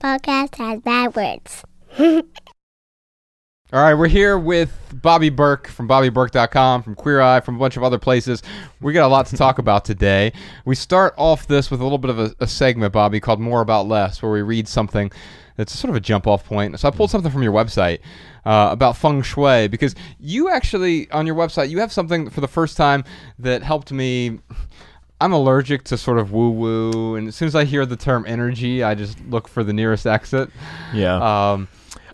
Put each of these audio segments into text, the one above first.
podcast has bad words. All right, we're here with Bobby Berk from BobbyBerk.com, from Queer Eye, from a bunch of other places. We got a lot to talk about today. We start off this with a little bit of a segment, Bobby, called More About Less, where we read something that's sort of a jump-off point. So I pulled something from your website about feng shui, because you actually, on your website, you have something for the first time that helped me. I'm allergic to sort of woo-woo, and as soon as I hear the term energy, I just look for the nearest exit. Yeah.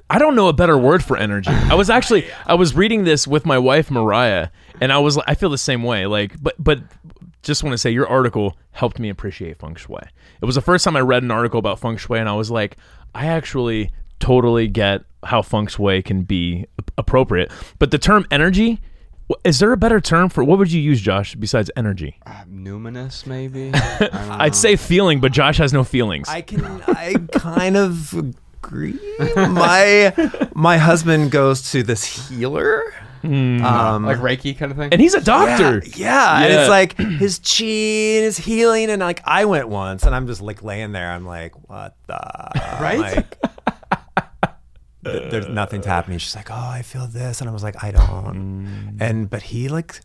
I don't know a better word for energy. I was reading this with my wife Mariah, and I feel the same way. Like, but just want to say your article helped me appreciate feng shui. It was the first time I read an article about feng shui, and I was like, I actually totally get how feng shui can be appropriate. But the term energy, is there a better term for, what would you use, Josh, besides energy? Numinous, maybe. I'd say feeling, but Josh has no feelings. I kind of. My husband goes to this healer, like Reiki kind of thing, and he's a doctor. Yeah. And it's like his chi and his healing, and like I went once, and I'm just like laying there, I'm like, what the right? Like, there's nothing's happening. She's like, oh, I feel this, and I was like, I don't. But he like.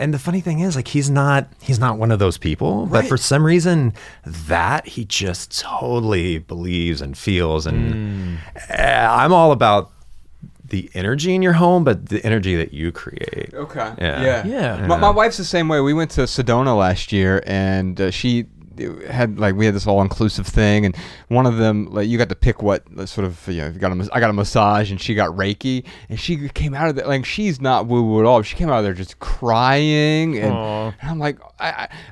And the funny thing is, like, he's not one of those people, but right. For some reason that he just totally believes and feels. And I'm all about the energy in your home, but the energy that you create. Okay. Yeah. My wife's the same way. We went to Sedona last year, and she had like, we had this all inclusive thing, and one of them, like, you got to pick what sort of, you know, I got a massage, and she got Reiki, and she came out of there like, she's not woo woo at all. She came out of there just crying, and I'm like,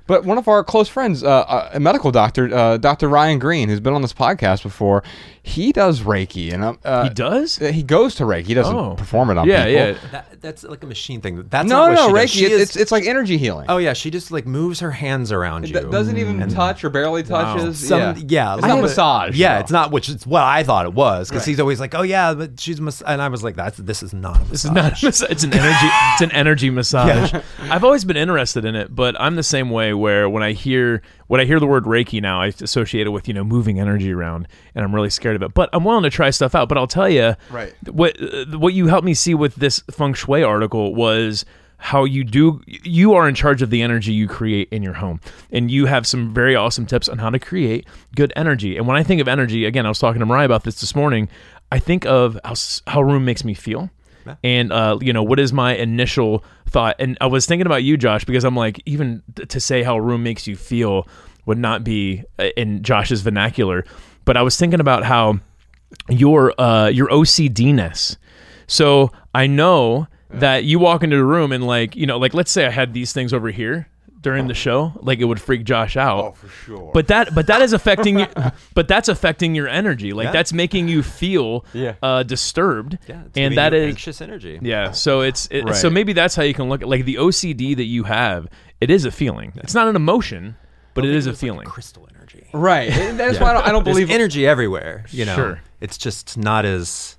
but one of our close friends, a medical doctor, Dr. Ryan Green, who's been on this podcast before, he does Reiki, and he does. He goes to Reiki. He doesn't perform it on people. Yeah. That's like a machine thing. That's not what she Reiki. It's like energy healing. Oh yeah, she just like moves her hands around you. It doesn't even touch or barely touches. Wow. It's not massage. Yeah, it's not, which is what I thought it was, because he's always like, oh yeah, but she's and I was like, this is not a massage. This is not a massage. It's an energy. It's an energy massage. Yeah. I've always been interested in it, but I'm the same way where when I hear the word Reiki now, I associate it with, you know, moving energy around, and I'm really scared of it. But I'm willing to try stuff out. But I'll tell you, right, what you helped me see with this feng shui article was how you are in charge of the energy you create in your home. And you have some very awesome tips on how to create good energy. And when I think of energy, again, I was talking to Mariah about this morning, I think of how a room makes me feel. And, you know, what is my initial thought? And I was thinking about you, Josh, because I'm like, even to say how a room makes you feel would not be in Josh's vernacular. But I was thinking about how your OCD-ness. So I know that you walk into a room and, like, you know, like, let's say I had these things over here during the show, like, it would freak Josh out. Oh, for sure. But that is affecting you, but that's affecting your energy. Like, that's making you feel disturbed. Yeah, and that is anxious energy. Yeah. So so maybe that's how you can look at, like, the OCD that you have. It is a feeling. Yeah. It's not an emotion, but it is a feeling. Like crystal energy. Right. That's why I don't believe there's energy everywhere. You know, sure. It's just not as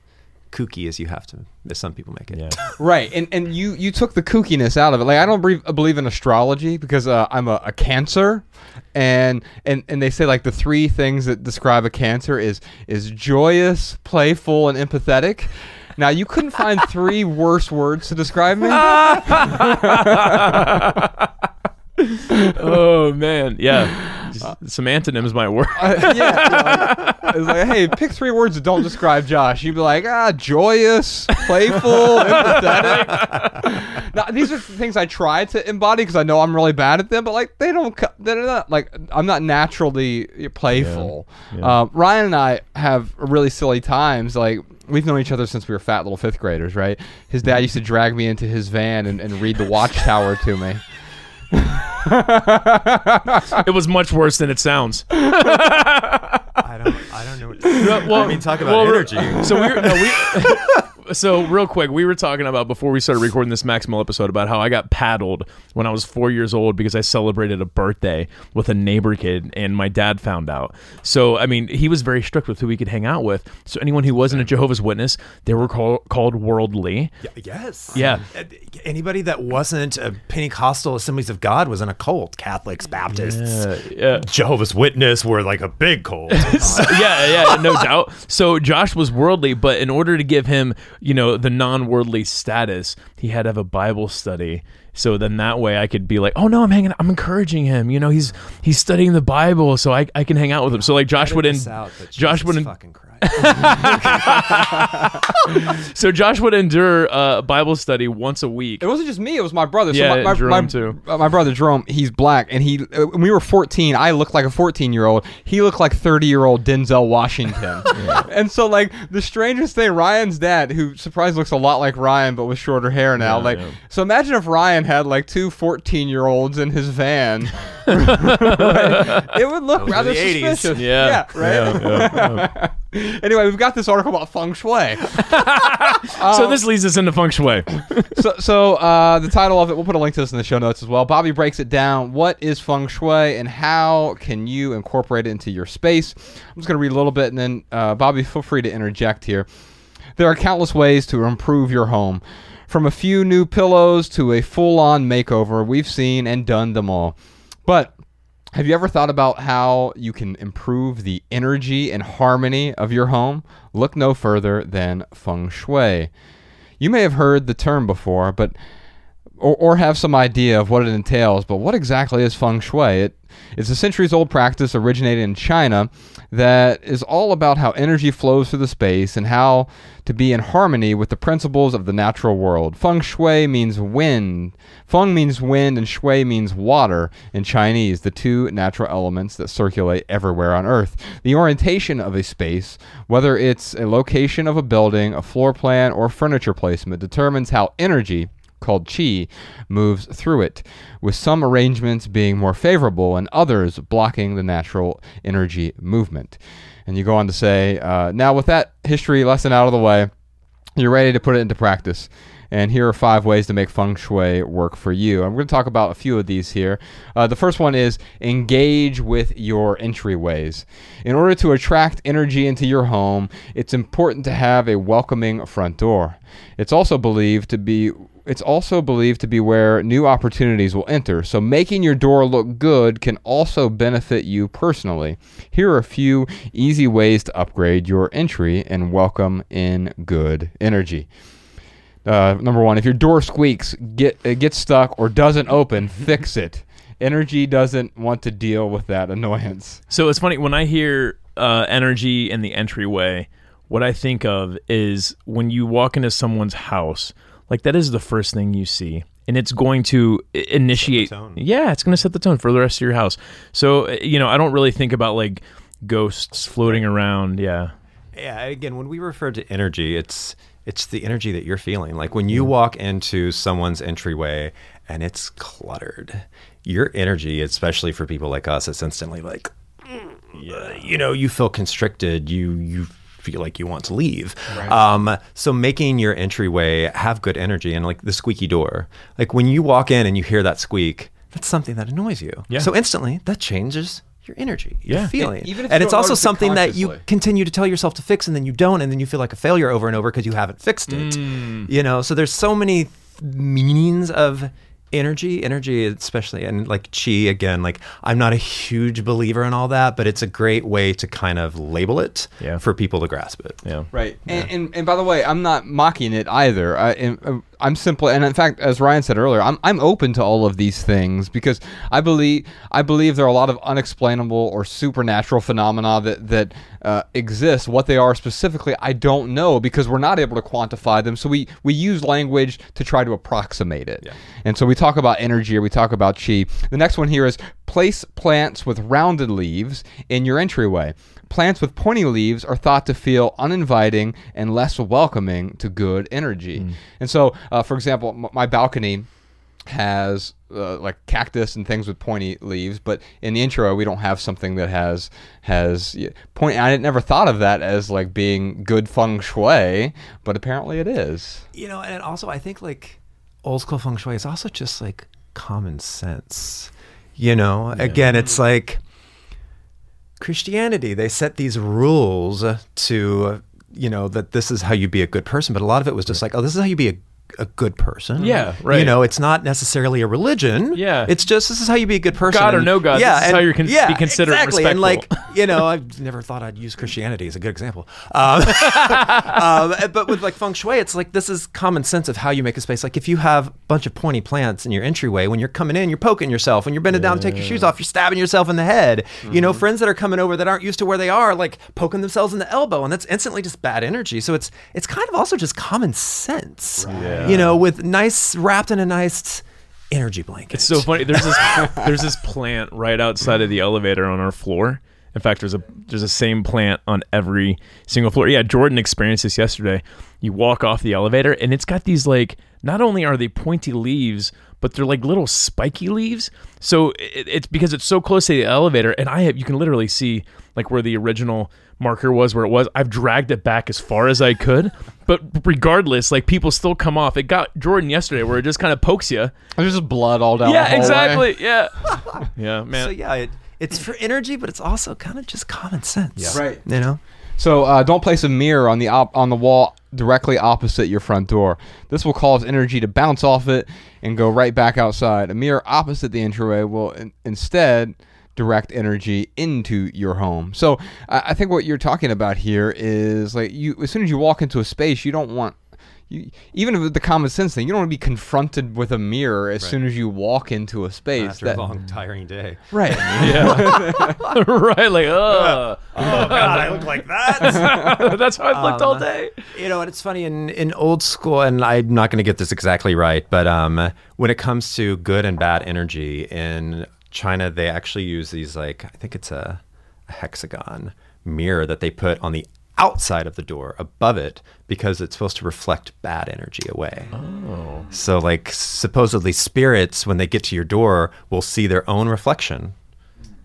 kooky as you have to, as some people make it. Yeah. Right. And you took the kookiness out of it. Like, I don't believe in astrology, because I'm a Cancer, and they say, like, the three things that describe a Cancer is joyous, playful, and empathetic. Now, you couldn't find three worse words to describe me. Oh man, yeah. Some antonyms might work. It's like, hey, pick three words that don't describe Josh. You'd be like, joyous, playful, empathetic. Now, these are things I try to embody, because I know I'm really bad at them. But, like, they're not, like, I'm not naturally playful. Yeah. Ryan and I have really silly times, like. We've known each other since we were fat little fifth graders, right? His dad used to drag me into his van and read the Watchtower to me. It was much worse than it sounds. I don't know what to say. Well, I mean, talk about energy. So we So real quick, we were talking about before we started recording this Maximal episode about how I got paddled when I was 4 years old because I celebrated a birthday with a neighbor kid and my dad found out. So, I mean, he was very strict with who he could hang out with. So anyone who wasn't a Jehovah's Witness, they were called worldly. Yes. Yeah. Anybody that wasn't a Pentecostal Assemblies of God was in a cult. Catholics, Baptists, Jehovah's Witness were like a big cult. No doubt. So Josh was worldly, but in order to give him, you know, the non-worldly status, he had to have a Bible study. So then that way I could be like, oh no, I'm hanging out. I'm encouraging him. You know, he's studying the Bible, so I can hang out with him. So like Josh would so Josh would endure a Bible study once a week. It wasn't just me; it was my brother. So Jerome too. My brother Jerome, he's black, and when we were 14, I looked like a 14-year-old. He looked like 30-year-old Denzel Washington. And so, like, the strangest thing, Ryan's dad, who surprisingly looks a lot like Ryan but with shorter hair now. So imagine if Ryan had like two 14-year-olds in his van. Right? It would look rather suspicious. Anyway, we've got this article about feng shui. So this leads us into feng shui. So the title of it, we'll put a link to this in the show notes as well. Bobby breaks it down. What is feng shui and how can you incorporate it into your space? I'm just going to read a little bit and then Bobby, feel free to interject here. There are countless ways to improve your home. From a few new pillows to a full-on makeover, we've seen and done them all. But have you ever thought about how you can improve the energy and harmony of your home? Look no further than feng shui. You may have heard the term before, but or have some idea of what it entails, but what exactly is feng shui? It's a centuries-old practice originated in China that is all about how energy flows through the space and how to be in harmony with the principles of the natural world. Feng shui means wind. Feng means wind and shui means water in Chinese, the two natural elements that circulate everywhere on Earth. The orientation of a space, whether it's a location of a building, a floor plan, or furniture placement, determines how energy called qi moves through it, with some arrangements being more favorable and others blocking the natural energy movement. And you go on to say, now with that history lesson out of the way, you're ready to put it into practice. And here are 5 ways to make feng shui work for you. I'm going to talk about a few of these here. The first one is engage with your entryways. In order to attract energy into your home, it's important to have a welcoming front door. It's also believed to be where new opportunities will enter, so making your door look good can also benefit you personally. Here are a few easy ways to upgrade your entry and welcome in good energy. Number 1, if your door squeaks, gets stuck, or doesn't open, fix it. Energy doesn't want to deal with that annoyance. So it's funny, when I hear energy in the entryway, what I think of is when you walk into someone's house, like, that is the first thing you see, and it's going to initiate. It's going to set the tone for the rest of your house. So, you know, I don't really think about like ghosts floating around. Yeah. Again, when we refer to energy, it's the energy that you're feeling. Like when you walk into someone's entryway and it's cluttered, your energy, especially for people like us, it's instantly like, you know, you feel constricted. You feel like you want to leave. Right. So making your entryway have good energy, and like the squeaky door, like when you walk in and you hear that squeak, that's something that annoys you. Yeah. So instantly that changes your energy, your feeling. And it's also something that you continue to tell yourself to fix, and then you don't, and then you feel like a failure over and over because you haven't fixed it. You know, so there's so many meanings of energy, especially, and like qi again, like I'm not a huge believer in all that, but it's a great way to kind of label it for people to grasp it. And by the way, I'm not mocking it either. I'm simply, and in fact, as Ryan said earlier, I'm open to all of these things because I believe there are a lot of unexplainable or supernatural phenomena that exist. What they are specifically, I don't know, because we're not able to quantify them. So we use language to try to approximate it. Yeah. And so we talk about energy, or we talk about qi. The next one here is place plants with rounded leaves in your entryway. Plants with pointy leaves are thought to feel uninviting and less welcoming to good energy. And so, for example, my balcony has like cactus and things with pointy leaves, but in the intro we don't have something that has point. I never thought of that as like being good feng shui, but apparently it is. You know, and also I think like old school feng shui is also just like common sense. You know, yeah. Again, it's like Christianity. They set these rules to, you know, that this is how you be a good person, but a lot of it was just like, oh, this is how you be a good person. Yeah, right. You know, it's not necessarily a religion. Yeah. It's just, this is how you be a good person. God or no God, yeah, this is how you can be considered exactly. Respectful. And like, you know, I never thought I'd use Christianity as a good example. But with like feng shui, it's like, this is common sense of how you make a space. Like if you have a bunch of pointy plants in your entryway, when you're coming in, you're poking yourself. When you're bending down to take your shoes off, you're stabbing yourself in the head. Mm-hmm. You know, friends that are coming over that aren't used to where they are, like poking themselves in the elbow, and that's instantly just bad energy. So it's kind of also just common sense. Right. Yeah. You know, with nice, wrapped in a nice energy blanket. It's so funny. There's this plant right outside of the elevator on our floor. In fact, there's a same plant on every single floor. Yeah, Jordan experienced this yesterday. You walk off the elevator, and it's got these like, not only are they pointy leaves, but they're like little spiky leaves. So it's because it's so close to the elevator, and you can literally see like where the original marker was, where it was. I've dragged it back as far as I could, but regardless, like people still come off. It got Jordan yesterday, where it just kind of pokes you. There's just blood all down. Yeah, the exactly. Yeah, yeah, man. So yeah, it's for energy, but it's also kind of just common sense. Yeah. Right. You know. So don't place a mirror on the on the wall directly opposite your front door. This will cause energy to bounce off it and go right back outside. A mirror opposite the entryway will instead direct energy into your home. So I think what you're talking about here is like, as soon as you walk into a space, you don't want, even with the common sense thing, you don't want to be confronted with a mirror as soon as you walk into a space. After a long, tiring day. Right. Yeah. Right, like, oh, God, I look like that. That's how I've looked all day. You know, and it's funny, in old school, and I'm not going to get this exactly right, but when it comes to good and bad energy in China, they actually use these, like, I think it's a hexagon mirror that they put on the outside of the door above it, because it's supposed to reflect bad energy away. Oh. So like supposedly spirits, when they get to your door, will see their own reflection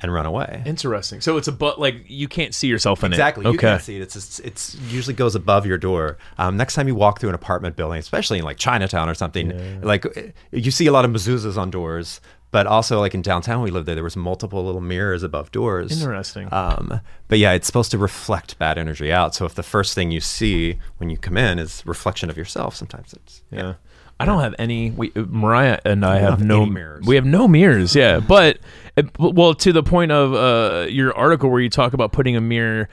and run away. Interesting. So it's like you can't see yourself in it. Exactly. You can't see it. It's usually goes above your door. Next time you walk through an apartment building, especially in like Chinatown or something, like you see a lot of mezuzahs on doors. But also, like in downtown, we lived there. There was multiple little mirrors above doors. Interesting. But yeah, it's supposed to reflect bad energy out. So if the first thing you see when you come in is reflection of yourself, sometimes it's yeah. I don't have any. Mariah and I have no mirrors. We have no mirrors. Yeah, but well, to the point of your article where you talk about putting a mirror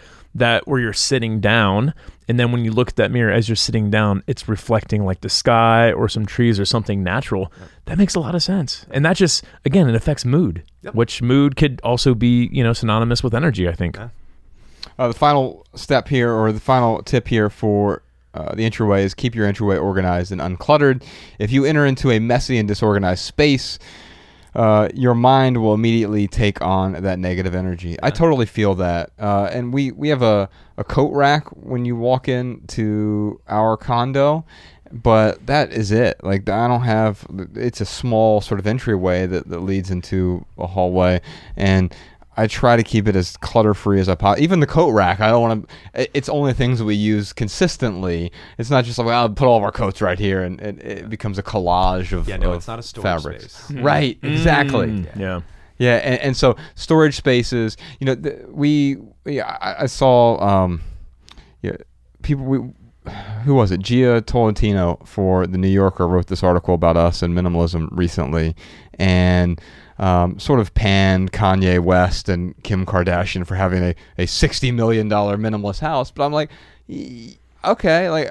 where you're sitting down, and then when you look at that mirror as you're sitting down, it's reflecting like the sky or some trees or something natural. Yep. That makes a lot of sense. And that just, again, it affects mood, which mood could also be, you know, synonymous with energy, I think. Okay. The final step here, or the final tip here for the entryway, is keep your entryway organized and uncluttered. If you enter into a messy and disorganized space, your mind will immediately take on that negative energy. I totally feel that. And we have a coat rack when you walk into our condo, but that is it. Like, I don't have, it's a small sort of entryway that leads into a hallway, and I try to keep it as clutter-free as I possibly. Even the coat rack, I don't want to. It's only things that we use consistently. It's not just like, I'll put all of our coats right here, and it becomes a collage of fabrics. Yeah, no, it's not a storage space. Right, exactly. Yeah. Yeah, and so storage spaces, you know, I saw people, who was it? Gia Tolentino for The New Yorker wrote this article about us and minimalism recently, and sort of panned Kanye West and Kim Kardashian for having a $60 million minimalist house. But I'm like, okay, like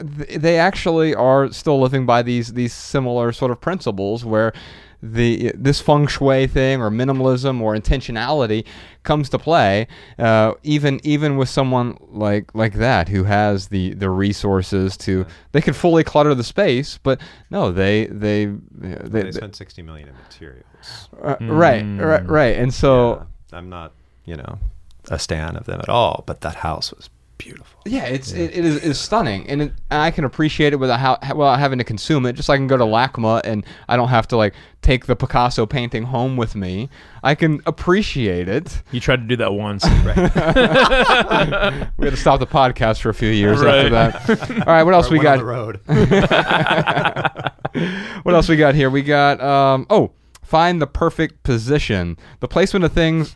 they actually are still living by these similar sort of principles, where this feng shui thing or minimalism or intentionality comes to play, even with someone like that, who has the resources to, they could fully clutter the space, but no, they spend $60 million in materials. Right. And so I'm not, you know, a stan of them at all, but that house was beautiful. Yeah, it is stunning, and I can appreciate it without having to consume it. Just like I can go to LACMA and I don't have to like take the Picasso painting home with me. I can appreciate it. You tried to do that once, right? We had to stop the podcast for a few years after that. All right, what else we got? On the road. What else we got here? We got find the perfect position, the placement of things.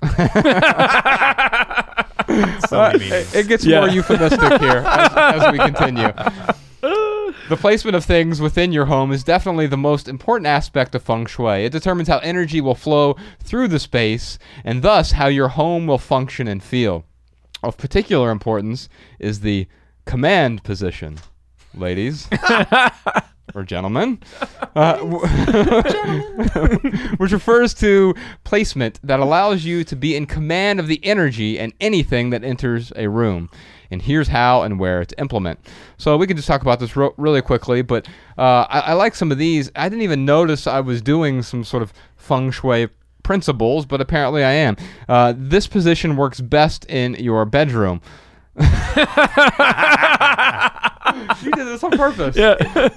It gets more euphemistic here as we continue. The placement of things within your home is definitely the most important aspect of feng shui. It determines how energy will flow through the space and thus how your home will function and feel. Of particular importance is the command position, ladies. Or gentlemen, which refers to placement that allows you to be in command of the energy and anything that enters a room. And here's how and where to implement. So we can just talk about this really quickly, but I like some of these. I didn't even notice I was doing some sort of feng shui principles, but apparently I am. This position works best in your bedroom. You did this on purpose. Yeah.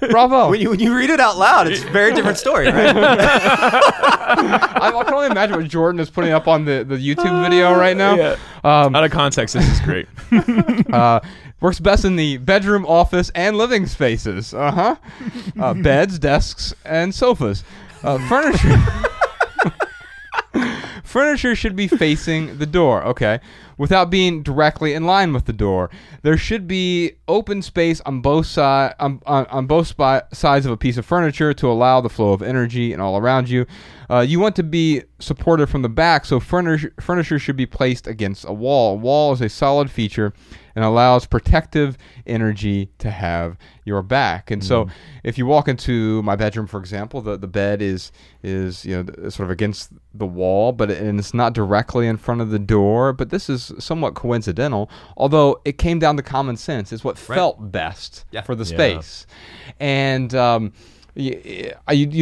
Bravo. When you read it out loud, it's a very different story, right? I can only imagine what Jordan is putting up on the YouTube video right now. Yeah. Out of context, this is great. Works best in the bedroom, office, and living spaces. Uh-huh. Beds, desks, and sofas. Furniture. Furniture should be facing the door, okay, without being directly in line with the door. There should be open space on both sides of a piece of furniture to allow the flow of energy and all around you. You want to be supported from the back, so furniture should be placed against a wall. A wall is a solid feature and allows protective energy to have your back. And so if you walk into my bedroom, for example, the bed is sort of against the wall, and it's not directly in front of the door. But this is somewhat coincidental, although it came down to common sense. It's what felt best for the space. And you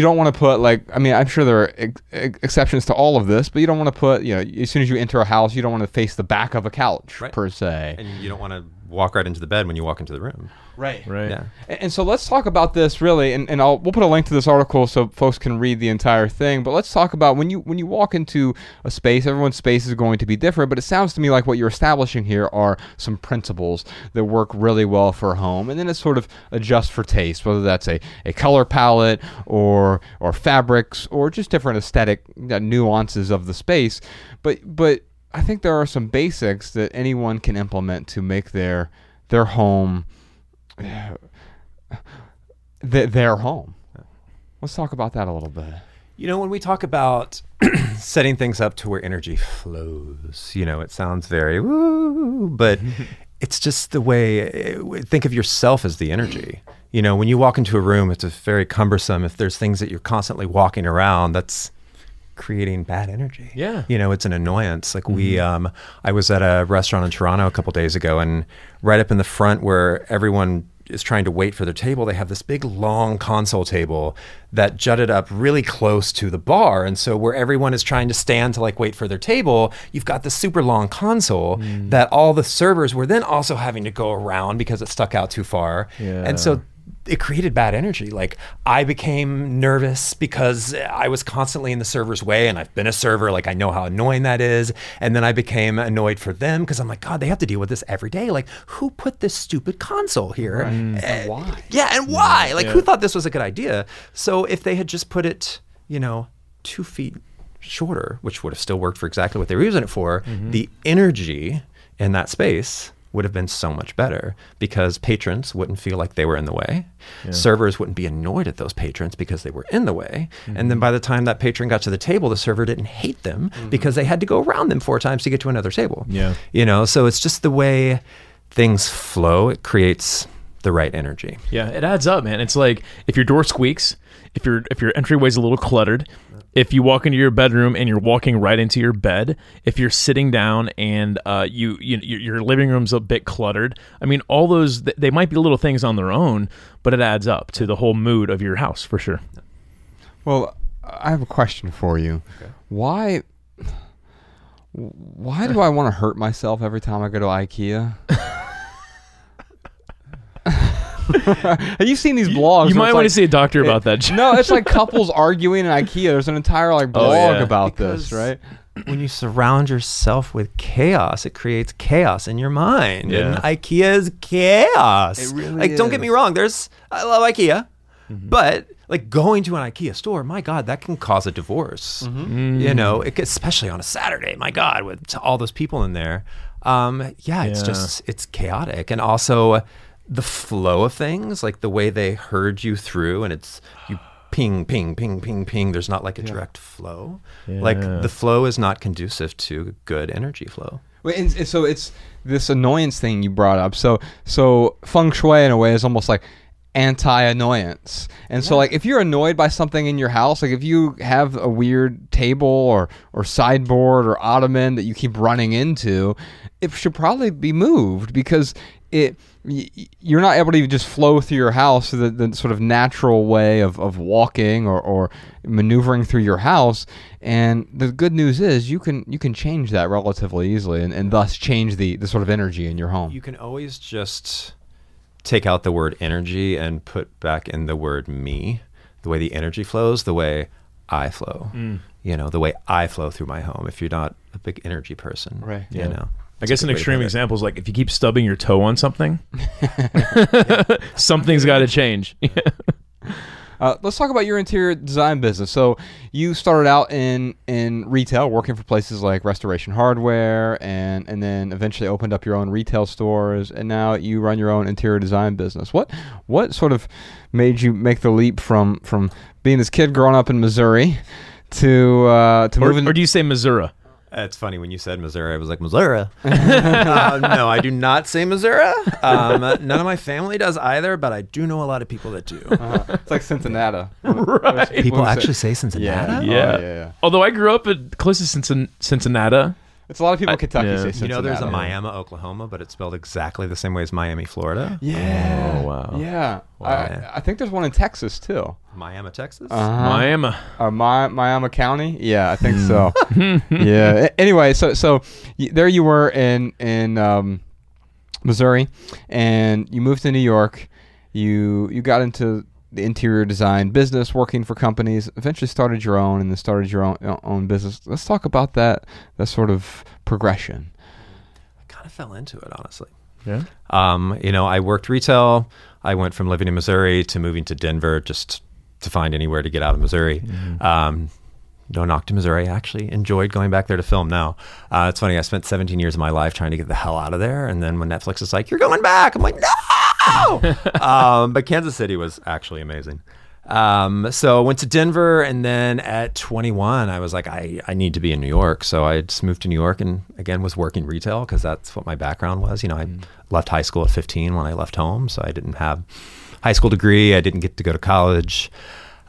don't want to put I'm sure there are exceptions to all of this, but you don't want to put, as soon as you enter a house, you don't want to face the back of a couch per se. And you don't want to walk right into the bed when you walk into the room. Right. Yeah. And so let's talk about this really, and we'll put a link to this article so folks can read the entire thing, but let's talk about when you walk into a space, everyone's space is going to be different, but it sounds to me like what you're establishing here are some principles that work really well for home, and then it's sort of adjust for taste, whether that's a color palette or fabrics or just different aesthetic nuances of the space. But I think there are some basics that anyone can implement to make their home their home. Let's talk about that a little bit. When we talk about setting things up to where energy flows, it sounds very woo, but it's just the way, think of yourself as the energy. When you walk into a room, it's very cumbersome. If there's things that you're constantly walking around, that's creating bad energy. Yeah. It's an annoyance. I was at a restaurant in Toronto a couple days ago, and right up in the front where everyone is trying to wait for their table, they have this big long console table that jutted up really close to the bar. And so where everyone is trying to stand to wait for their table, you've got this super long console that all the servers were then also having to go around because it stuck out too far. Yeah. And so it created bad energy. I became nervous because I was constantly in the server's way, and I've been a server. I know how annoying that is. And then I became annoyed for them because I'm God, they have to deal with this every day. Who put this stupid console here? Right. And why? Yeah, and why? Who thought this was a good idea? So if they had just put it, 2 feet shorter, which would have still worked for exactly what they were using it for, the energy in that space would have been so much better because patrons wouldn't feel like they were in the way. Yeah. Servers wouldn't be annoyed at those patrons because they were in the way. Mm-hmm. And then by the time that patron got to the table, the server didn't hate them because they had to go around them 4 times to get to another table. Yeah. So it's just the way things flow. It creates the right energy. Yeah, it adds up, man. It's like if your door squeaks, if your entryway's a little cluttered, if you walk into your bedroom and you're walking right into your bed, if you're sitting down and your living room's a bit cluttered, I mean, all those, they might be little things on their own, but it adds up to the whole mood of your house for sure. Well, I have a question for you. Okay. Why do I want to hurt myself every time I go to IKEA? Have you seen these blogs? You might want to see a doctor about that. No, it's like couples arguing in IKEA. There's an entire blog about this, right? When you surround yourself with chaos, it creates chaos in your mind. Yeah. And IKEA is chaos. It really is. Don't get me wrong. I love IKEA, but like going to an IKEA store, my God, that can cause a divorce. Mm-hmm. You know, especially on a Saturday, my God, with all those people in there. It's chaotic. And also the flow of things, like the way they herd you through, and it's you ping, ping, ping, ping, ping. There's not like a direct flow. Yeah. Like the flow is not conducive to good energy flow. And so it's this annoyance thing you brought up. So feng shui in a way is almost like anti-annoyance. And so like if you're annoyed by something in your house, like if you have a weird table or sideboard or ottoman that you keep running into, it should probably be moved, because you're not able to just flow through your house the sort of natural way of walking or maneuvering through your house. And the good news is you can change that relatively easily and thus change the sort of energy in your home. You can always just take out the word energy and put back in the word me, the way the energy flows, the way I flow, you know, the way I flow through my home. If you're not a big energy person, right? You know, I guess an extreme example is like if you keep stubbing your toe on something, something's got to change. Let's talk about your interior design business. So you started out in retail, working for places like Restoration Hardware, and then eventually opened up your own retail stores, and now you run your own interior design business. What sort of made you make the leap from being this kid growing up in Missouri to moving? Or do you say Missouri? It's funny, when you said Missouri, I was like, Missouri. No, I do not say Missouri. None of my family does either, but I do know a lot of people that do. Uh-huh. It's like Cincinnati. Right. People actually say Cincinnati? Yeah. Oh, yeah. Although I grew up close to Cincinnati. It's a lot of people in Kentucky say Cincinnati. You know, there's a Miami, Oklahoma, but it's spelled exactly the same way as Miami, Florida. Yeah. Oh, wow. Yeah. Wow. I think there's one in Texas, too. Miami, Texas? Uh-huh. Miami. Miami County? Yeah, I think so. Yeah. Anyway, so there you were in Missouri, and you moved to New York. You got into the interior design business, working for companies, eventually started your own, and then started your own business. Let's talk about that sort of progression. I kind of fell into it, honestly. Yeah. You know, I worked retail. I went from living in Missouri to moving to Denver just to find anywhere to get out of Missouri. Mm-hmm. No knock to Missouri. I actually enjoyed going back there to film now. It's funny. I spent 17 years of my life trying to get the hell out of there. And then when Netflix is like, you're going back, I'm like, no! But Kansas City was actually amazing. So I went to Denver, and then at 21, I was like, I need to be in New York. So I just moved to New York, and again, was working retail because that's what my background was. You know, I left high school at 15 when I left home. So I didn't have a high school degree. I didn't get to go to college.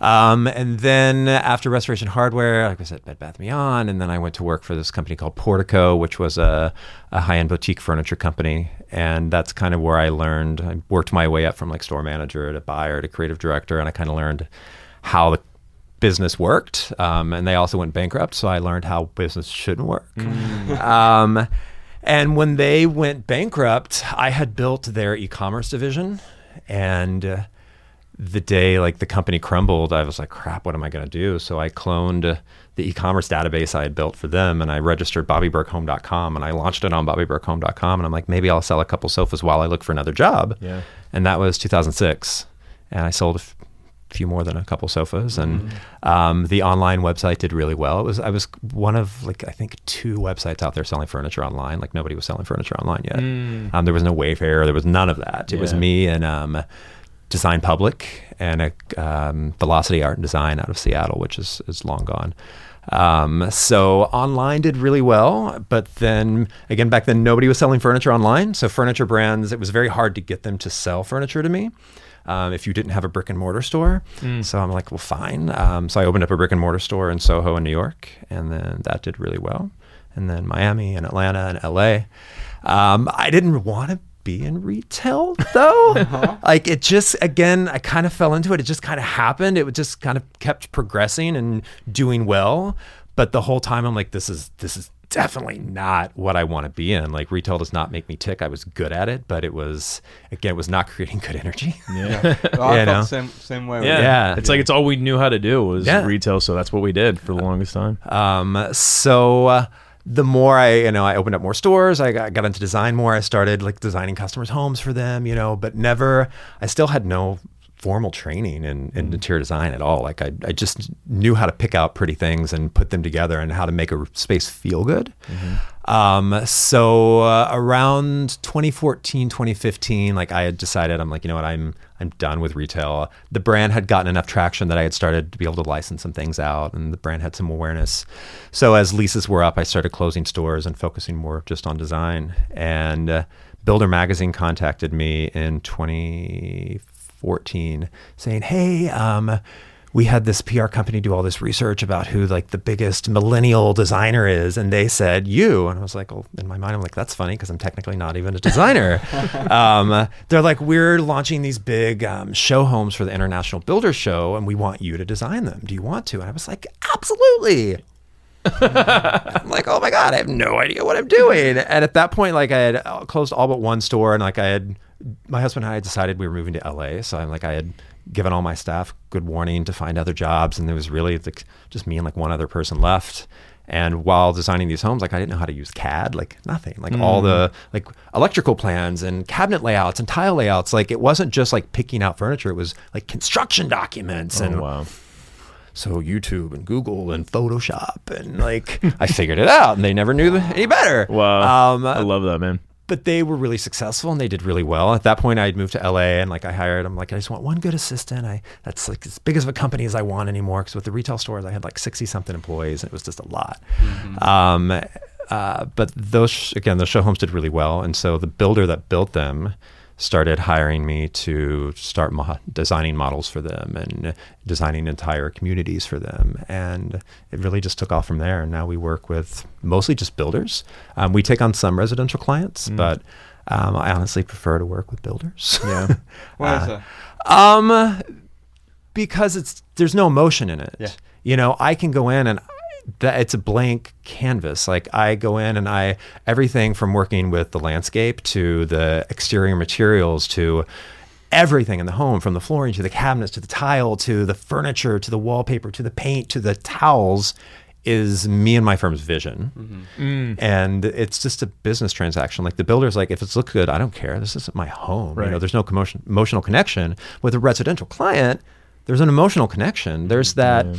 And then after Restoration Hardware, like I said, Bed Bath & Beyond, and then I went to work for this company called Portico, which was a high-end boutique furniture company. And that's kind of where I worked my way up from like store manager to buyer to creative director. And I kind of learned how the business worked. And they also went bankrupt. So I learned how business shouldn't work. And when they went bankrupt, I had built their e-commerce division, and the day like the company crumbled, I was like, crap, what am I going to do? So I cloned the e-commerce database I had built for them, and I registered BobbyBerkHome.com, and I launched it on BobbyBerkHome.com, and I'm like, maybe I'll sell a couple sofas while I look for another job. Yeah. And that was 2006, and I sold a few more than a couple sofas, and the online website did really well. I was one of like I think two websites out there selling furniture online. Like nobody was selling furniture online yet. There was no Wayfair, there was none of that. It was me and Design Public and Velocity Art and Design out of Seattle, which is long gone. So online did really well, but then again, back then nobody was selling furniture online. So furniture brands, it was very hard to get them to sell furniture to me if you didn't have a brick and mortar store. So I'm like, well, fine. So I opened up a brick and mortar store in Soho in New York, and then that did really well. And then Miami and Atlanta and LA. I didn't want to be in retail though. Like it just, again, I kind of fell into it. It just kind of happened. It just kind of kept progressing and doing well. But the whole time I'm like, this is definitely not what I want to be in. Like, retail does not make me tick. I was good at it, but it was, again, it was not creating good energy. Yeah. Well, I felt same way. Yeah. It's like, it's all we knew how to do was retail. So that's what we did for the longest time. The more I opened up more stores, I got into design more. I started like designing customers' homes for them, but I still had no formal training in interior design at all. Like I just knew how to pick out pretty things and put them together and how to make a space feel good. Mm-hmm. So around 2014, 2015, like I had decided, I'm like, you know what, I'm done with retail. The brand had gotten enough traction that I had started to be able to license some things out, and the brand had some awareness. So as leases were up, I started closing stores and focusing more just on design. And Builder Magazine contacted me in 2014 saying, hey, we had this PR company do all this research about who like the biggest millennial designer is, and they said you. And I was like, well, in my mind, I'm like, that's funny because I'm technically not even a designer. They're like, we're launching these big show homes for the International Builder Show, and we want you to design them. Do you want to? And I was like, absolutely. I'm like, oh my God, I have no idea what I'm doing. And at that point, like I had closed all but one store, and like my husband and I had decided we were moving to LA. So I'm like, I had given all my staff good warning to find other jobs. And there was really just me and like one other person left. And while designing these homes, like I didn't know how to use CAD, like nothing, like all the like electrical plans and cabinet layouts and tile layouts. Like it wasn't just like picking out furniture. It was like construction documents. So YouTube and Google and Photoshop and like, I figured it out, and they never knew any better. Wow. I love that, man. But they were really successful and they did really well. At that point, I'd moved to LA, and like I'm like, I just want one good assistant. That's like as big of a company as I want anymore. Because with the retail stores, I had like 60 something employees, and it was just a lot. Mm-hmm. But those show homes did really well. And so the builder that built them started hiring me to start designing models for them and designing entire communities for them. And it really just took off from there. And now we work with mostly just builders. We take on some residential clients, but I honestly prefer to work with builders. Yeah. Why is that? Because there's no emotion in it. Yeah. I can go in and it's a blank canvas. Like I go in and everything from working with the landscape to the exterior materials to everything in the home, from the flooring to the cabinets to the tile to the furniture to the wallpaper to the paint to the towels, is me and my firm's vision. Mm-hmm. And it's just a business transaction. Like the builder's like, if it looks good, I don't care. This isn't my home. Right. There's no emotional connection. With a residential client, there's an emotional connection. There's that... Yeah.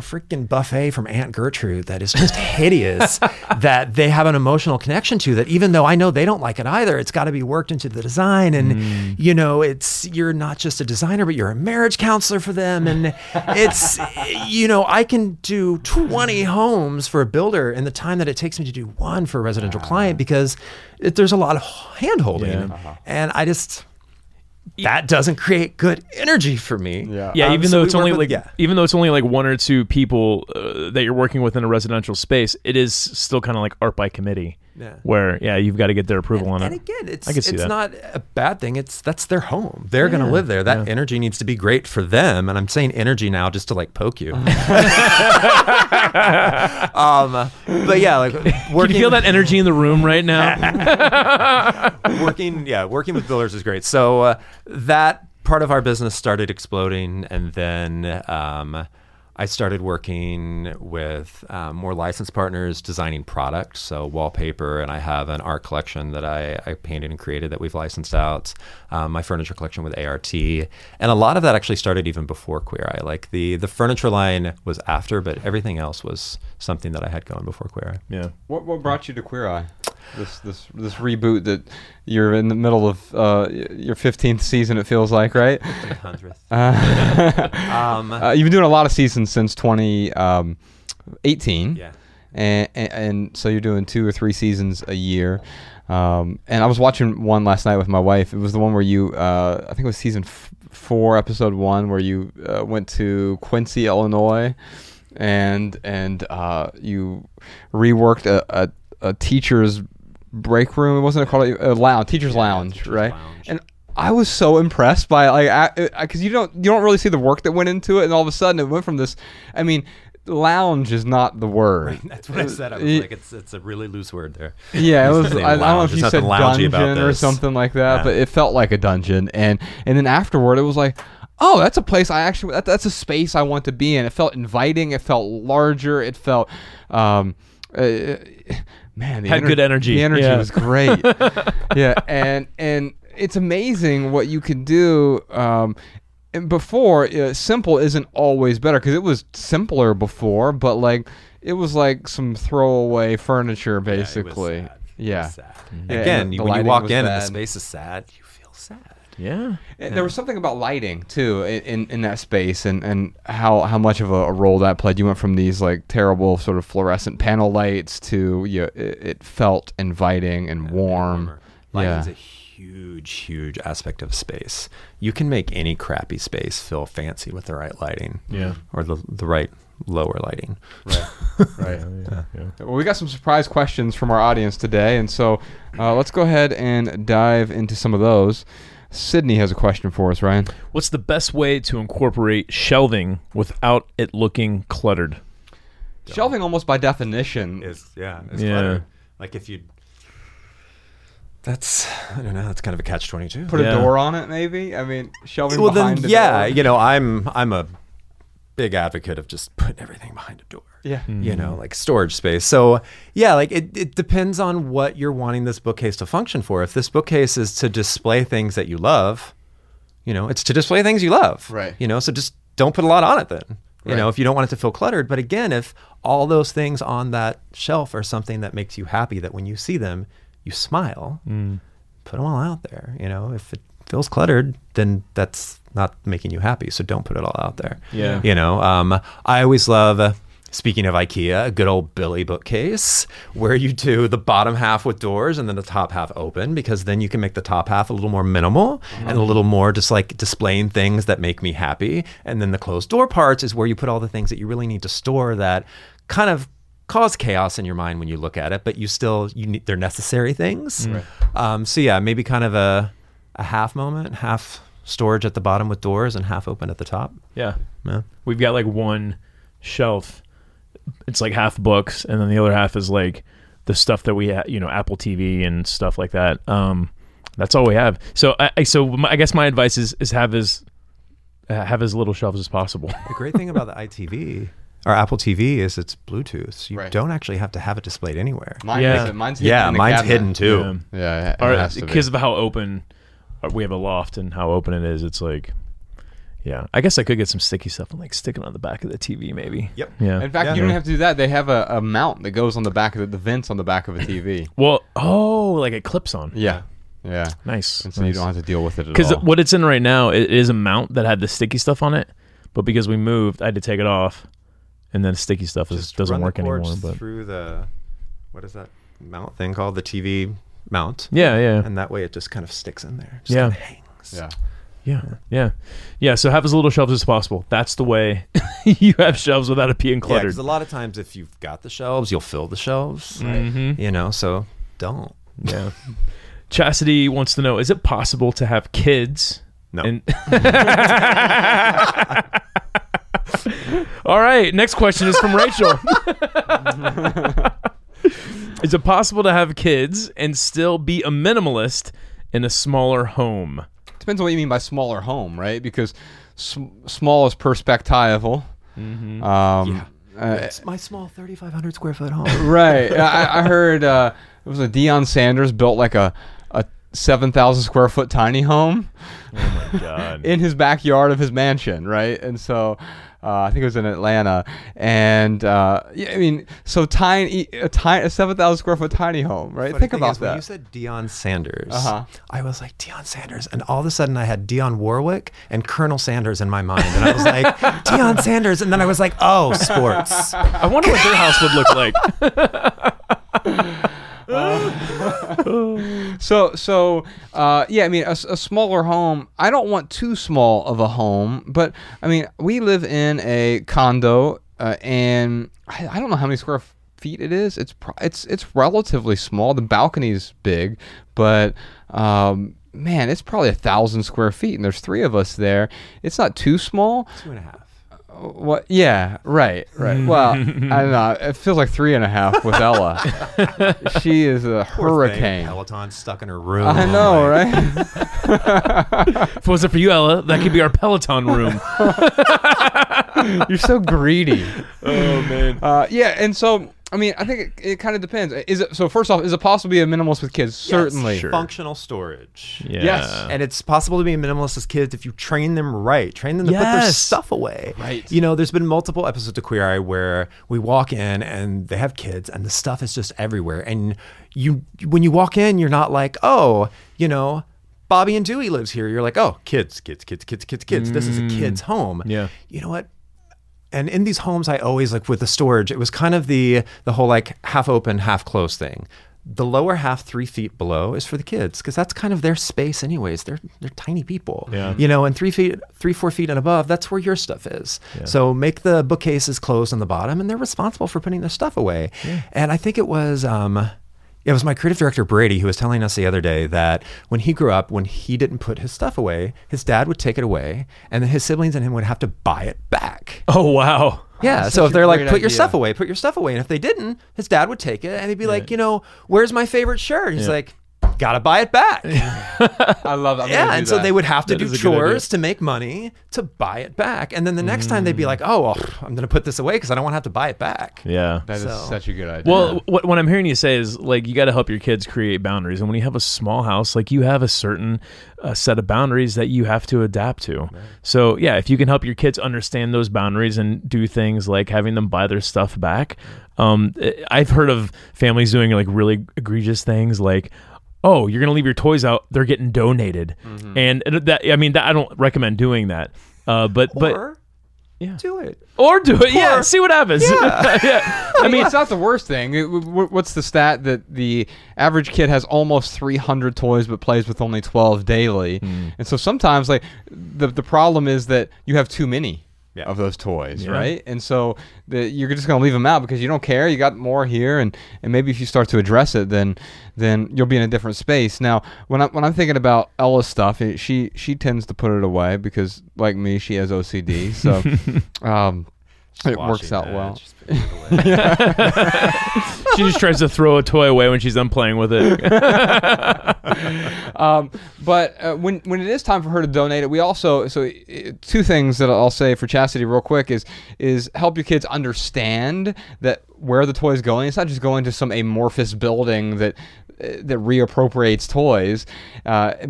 Freaking buffet from Aunt Gertrude that is just hideous that they have an emotional connection to, that even though I know they don't like it either, it's got to be worked into the design. And, you're not just a designer, but you're a marriage counselor for them. And it's, I can do 20 homes for a builder in the time that it takes me to do one for a residential client, because there's a lot of hand-holding. Yeah. Uh-huh. And I just... that doesn't create good energy for me. Yeah. Even though it's only like one or two people that you're working with in a residential space, it is still kind of like art by committee. Yeah. Where you've got to get their approval on it. And again, it's not a bad thing. That's their home. They're going to live there. That energy needs to be great for them. And I'm saying energy now just to like poke you. But yeah, like working. Can you feel that energy in the room right now? Working with builders is great. So that part of our business started exploding, and then. I started working with more licensed partners designing products, so wallpaper, and I have an art collection that I painted and created that we've licensed out, my furniture collection with ART. And a lot of that actually started even before Queer Eye. Like the furniture line was after, but everything else was something that I had going before Queer Eye. Yeah. What brought you to Queer Eye? This reboot that you're in the middle of your 15th season, it feels like, right? 100th. You've been doing a lot of seasons since 2018. Yeah. And so you're doing 2 or 3 seasons a year. And I was watching one last night with my wife. It was the one where you, I think it was season 4, episode 1, where you went to Quincy, Illinois, and you reworked a teacher's break room. Wasn't it called a lounge? Teacher's lounge, teacher's right? Lounge. And I was so impressed by because you don't really see the work that went into it, and all of a sudden it went from this. I mean, lounge is not the word. Right, that's what I said. I was like, it's a really loose word there. Yeah, it was. I don't know if you said dungeon or something like that, yeah. But it felt like a dungeon. And then afterward, it was like, oh, that's a place that's a space I want to be in. It felt inviting. It felt larger. It felt, man, had good energy. The energy was great. Yeah, and it's amazing what you can do. And before, simple isn't always better, because it was simpler before, but like it was like some throwaway furniture, basically. Yeah. It was sad. Mm-hmm. Again, when you walk in and the space is sad, you feel sad. Yeah. And there was something about lighting too in that space, and how much of a role that played. You went from these like terrible sort of fluorescent panel lights to it felt inviting and warm. Lighting's a huge aspect of space. You can make any crappy space feel fancy with the right lighting, or the right lower lighting, right. Well, we got some surprise questions from our audience today, and so let's go ahead and dive into some of those. Sydney has a question for us. Ryan, what's the best way to incorporate shelving without it looking cluttered? Shelving, almost by definition, is cluttered. Like if you I don't know, that's kind of a catch-22. Put a door on it, maybe? I mean, shelving behind the door. Yeah, I'm a big advocate of just putting everything behind a door. Yeah. Mm-hmm. Like storage space. So, it depends on what you're wanting this bookcase to function for. If this bookcase is to display things that you love, it's to display things you love. Right. So just don't put a lot on it then. If you don't want it to feel cluttered. But again, if all those things on that shelf are something that makes you happy, that when you see them, you smile, put them all out there. If it feels cluttered, then that's not making you happy. So don't put it all out there. Yeah. I always love, speaking of IKEA, a good old Billy bookcase where you do the bottom half with doors and then the top half open, because then you can make the top half a little more minimal and a little more just like displaying things that make me happy. And then the closed door parts is where you put all the things that you really need to store that kind of cause chaos in your mind when you look at it, but you still need they're necessary things. Right. Maybe kind of a half moment, half storage at the bottom with doors and half open at the top. Yeah. We've got like one shelf. It's like half books, and then the other half is like the stuff that we have, Apple TV and stuff like that. That's all we have. So I guess my advice is have as little shelves as possible. The great thing about the ITV. Our Apple TV is it's Bluetooth. So you don't actually have to have it displayed anywhere. Mine's hidden too. Yeah, because of how open we have a loft and how open it is, it's like, I guess I could get some sticky stuff and like stick it on the back of the TV, maybe. Yep. Yeah. In fact, you don't have to do that. They have a mount that goes on the back of the vents on the back of a TV. Like it clips on. Yeah. Yeah. Nice. And so you don't have to deal with it at all. Because what it's in right now, it is a mount that had the sticky stuff on it, but because we moved, I had to take it off. And then sticky stuff doesn't work anymore. But through the, what is that mount thing called? The TV mount. Yeah. And that way it just kind of sticks in there. Just kind of hangs. Yeah. So have as little shelves as possible. That's the way you have shelves without it being cluttered. Yeah, because a lot of times if you've got the shelves, you'll fill the shelves. Right? Mm-hmm. So don't. Yeah. Chastity wants to know, is it possible to have kids? No. All right, next question is from Rachel. Is it possible to have kids and still be a minimalist in a smaller home? Depends on what you mean by smaller home, right? Because small is perspectival. Mm-hmm. It's my small 3,500 square foot home. Right. I heard it was a Deion Sanders built like a 7,000 square foot tiny home. Oh my God. In his backyard of his mansion, right? And so I think it was in Atlanta, and so a 7,000 square foot tiny home, right? Think about that. When you said Deion Sanders, I was like Deion Sanders, and all of a sudden I had Dionne Warwick and Colonel Sanders in my mind, and I was like Deion Sanders, and then I was like, oh, sports. I wonder what their house would look like. A smaller home. I don't want too small of a home, but I mean, we live in a condo, and I don't know how many square feet it is. It's relatively small. The balcony's big, but man, it's probably 1,000 square feet, and there's three of us there. It's not too small. 2.5. What? Yeah, right. Well, I don't know. It feels like 3.5 with Ella. She is a hurricane. Peloton stuck in her room. I know, right? If it wasn't for you, Ella, that could be our Peloton room. You're so greedy. Oh, man. Yeah, and so... I mean, I think it kind of depends. Is it, so first off, is it possible to be a minimalist with kids? Yes, certainly. Sure. Functional storage. Yeah. Yes. And it's possible to be a minimalist with kids if you train them right. Train them to put their stuff away. Right. You know, there's been multiple episodes of Queer Eye where we walk in and they have kids and the stuff is just everywhere. And you, when you walk in, you're not like, oh, you know, Bobby and Dewey lives here. You're like, oh, kids. This is a kid's home. Yeah. You know what? And in these homes, I always, like with the storage, it was kind of the whole like half open, half closed thing. The lower half, 3 feet below, is for the kids because that's kind of their space anyways. They're tiny people, you know, and 3 feet, 4 feet and above, that's where your stuff is. Yeah. So make the bookcases closed on the bottom and they're responsible for putting their stuff away. Yeah. And I think it was my creative director, Brady, who was telling us the other day that when he grew up, when he didn't put his stuff away, his dad would take it away and then his siblings and him would have to buy it back. Oh, wow. Yeah. So if they're like, put your stuff away. And if they didn't, his dad would take it and he'd be like, you know, where's my favorite shirt? And he's like, gotta buy it back. I love that. Yeah, and so they would have to do chores to make money to buy it back. And then the next time they'd be like, oh, I'm gonna put this away because I don't want to have to buy it back. Yeah. That is such a good idea. Well, what I'm hearing you say is like, you gotta help your kids create boundaries. And when you have a small house, like you have a certain set of boundaries that you have to adapt to. Right. So yeah, if you can help your kids understand those boundaries and do things like having them buy their stuff back. I've heard of families doing like really egregious things like, oh, you're going to leave your toys out. They're getting donated. Mm-hmm. And that, I mean, I don't recommend doing that. Or do it. Yeah. See what happens. Yeah. Yeah. I mean, it's not the worst thing. What's the stat that the average kid has almost 300 toys, but plays with only 12 daily. Mm. And so sometimes like the problem is that you have too many. Yeah. Of those toys, right? And so you're just going to leave them out because you don't care. You got more here, and maybe if you start to address it, then you'll be in a different space. Now, when I'm thinking about Ella's stuff, she tends to put it away because, like me, she has OCD, so it works out well. She just tries to throw a toy away when she's done playing with it. But when it is time for her to donate it, we also two things that I'll say for chastity real quick is help your kids understand that where the toy is going. It's not just going to some amorphous building that reappropriates toys,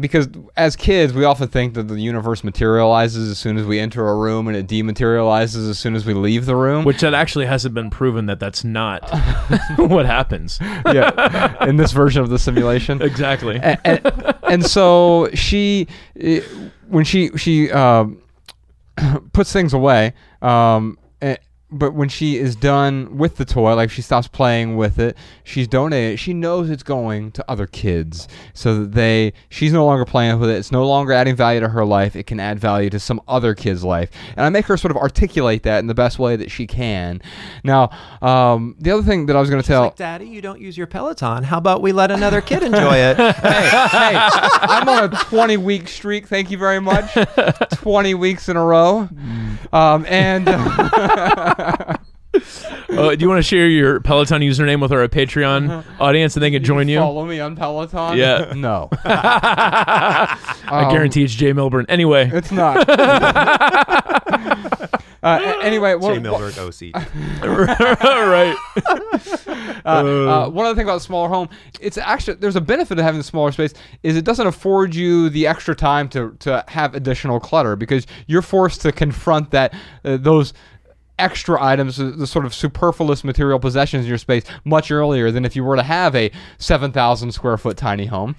because as kids we often think that the universe materializes as soon as we enter a room and it dematerializes as soon as we leave the room, which that actually hasn't been proven that that's not what happens in this version of the simulation. Exactly. And so when she puts things away, but when she is done with the toy, like she stops playing with it, she's donated, she knows it's going to other kids so that she's no longer playing with it. It's no longer adding value to her life. It can add value to some other kid's life. And I make her sort of articulate that in the best way that she can. Now, the other thing that I was going to tell... like, Daddy, you don't use your Peloton. How about we let another kid enjoy it? hey, I'm on a 20-week streak. Thank you very much. 20 weeks in a row. Do you want to share your Peloton username with our Patreon audience and they can join you? Follow me on Peloton? Yeah. No. I guarantee it's Jay Millburn. Anyway. It's not. Anyway. Jay Millburn, OC. Right. One other thing about the smaller home, it's actually, there's a benefit of having the smaller space, is it doesn't afford you the extra time to have additional clutter because you're forced to confront that those extra items, the sort of superfluous material possessions in your space much earlier than if you were to have a 7,000 square foot tiny home.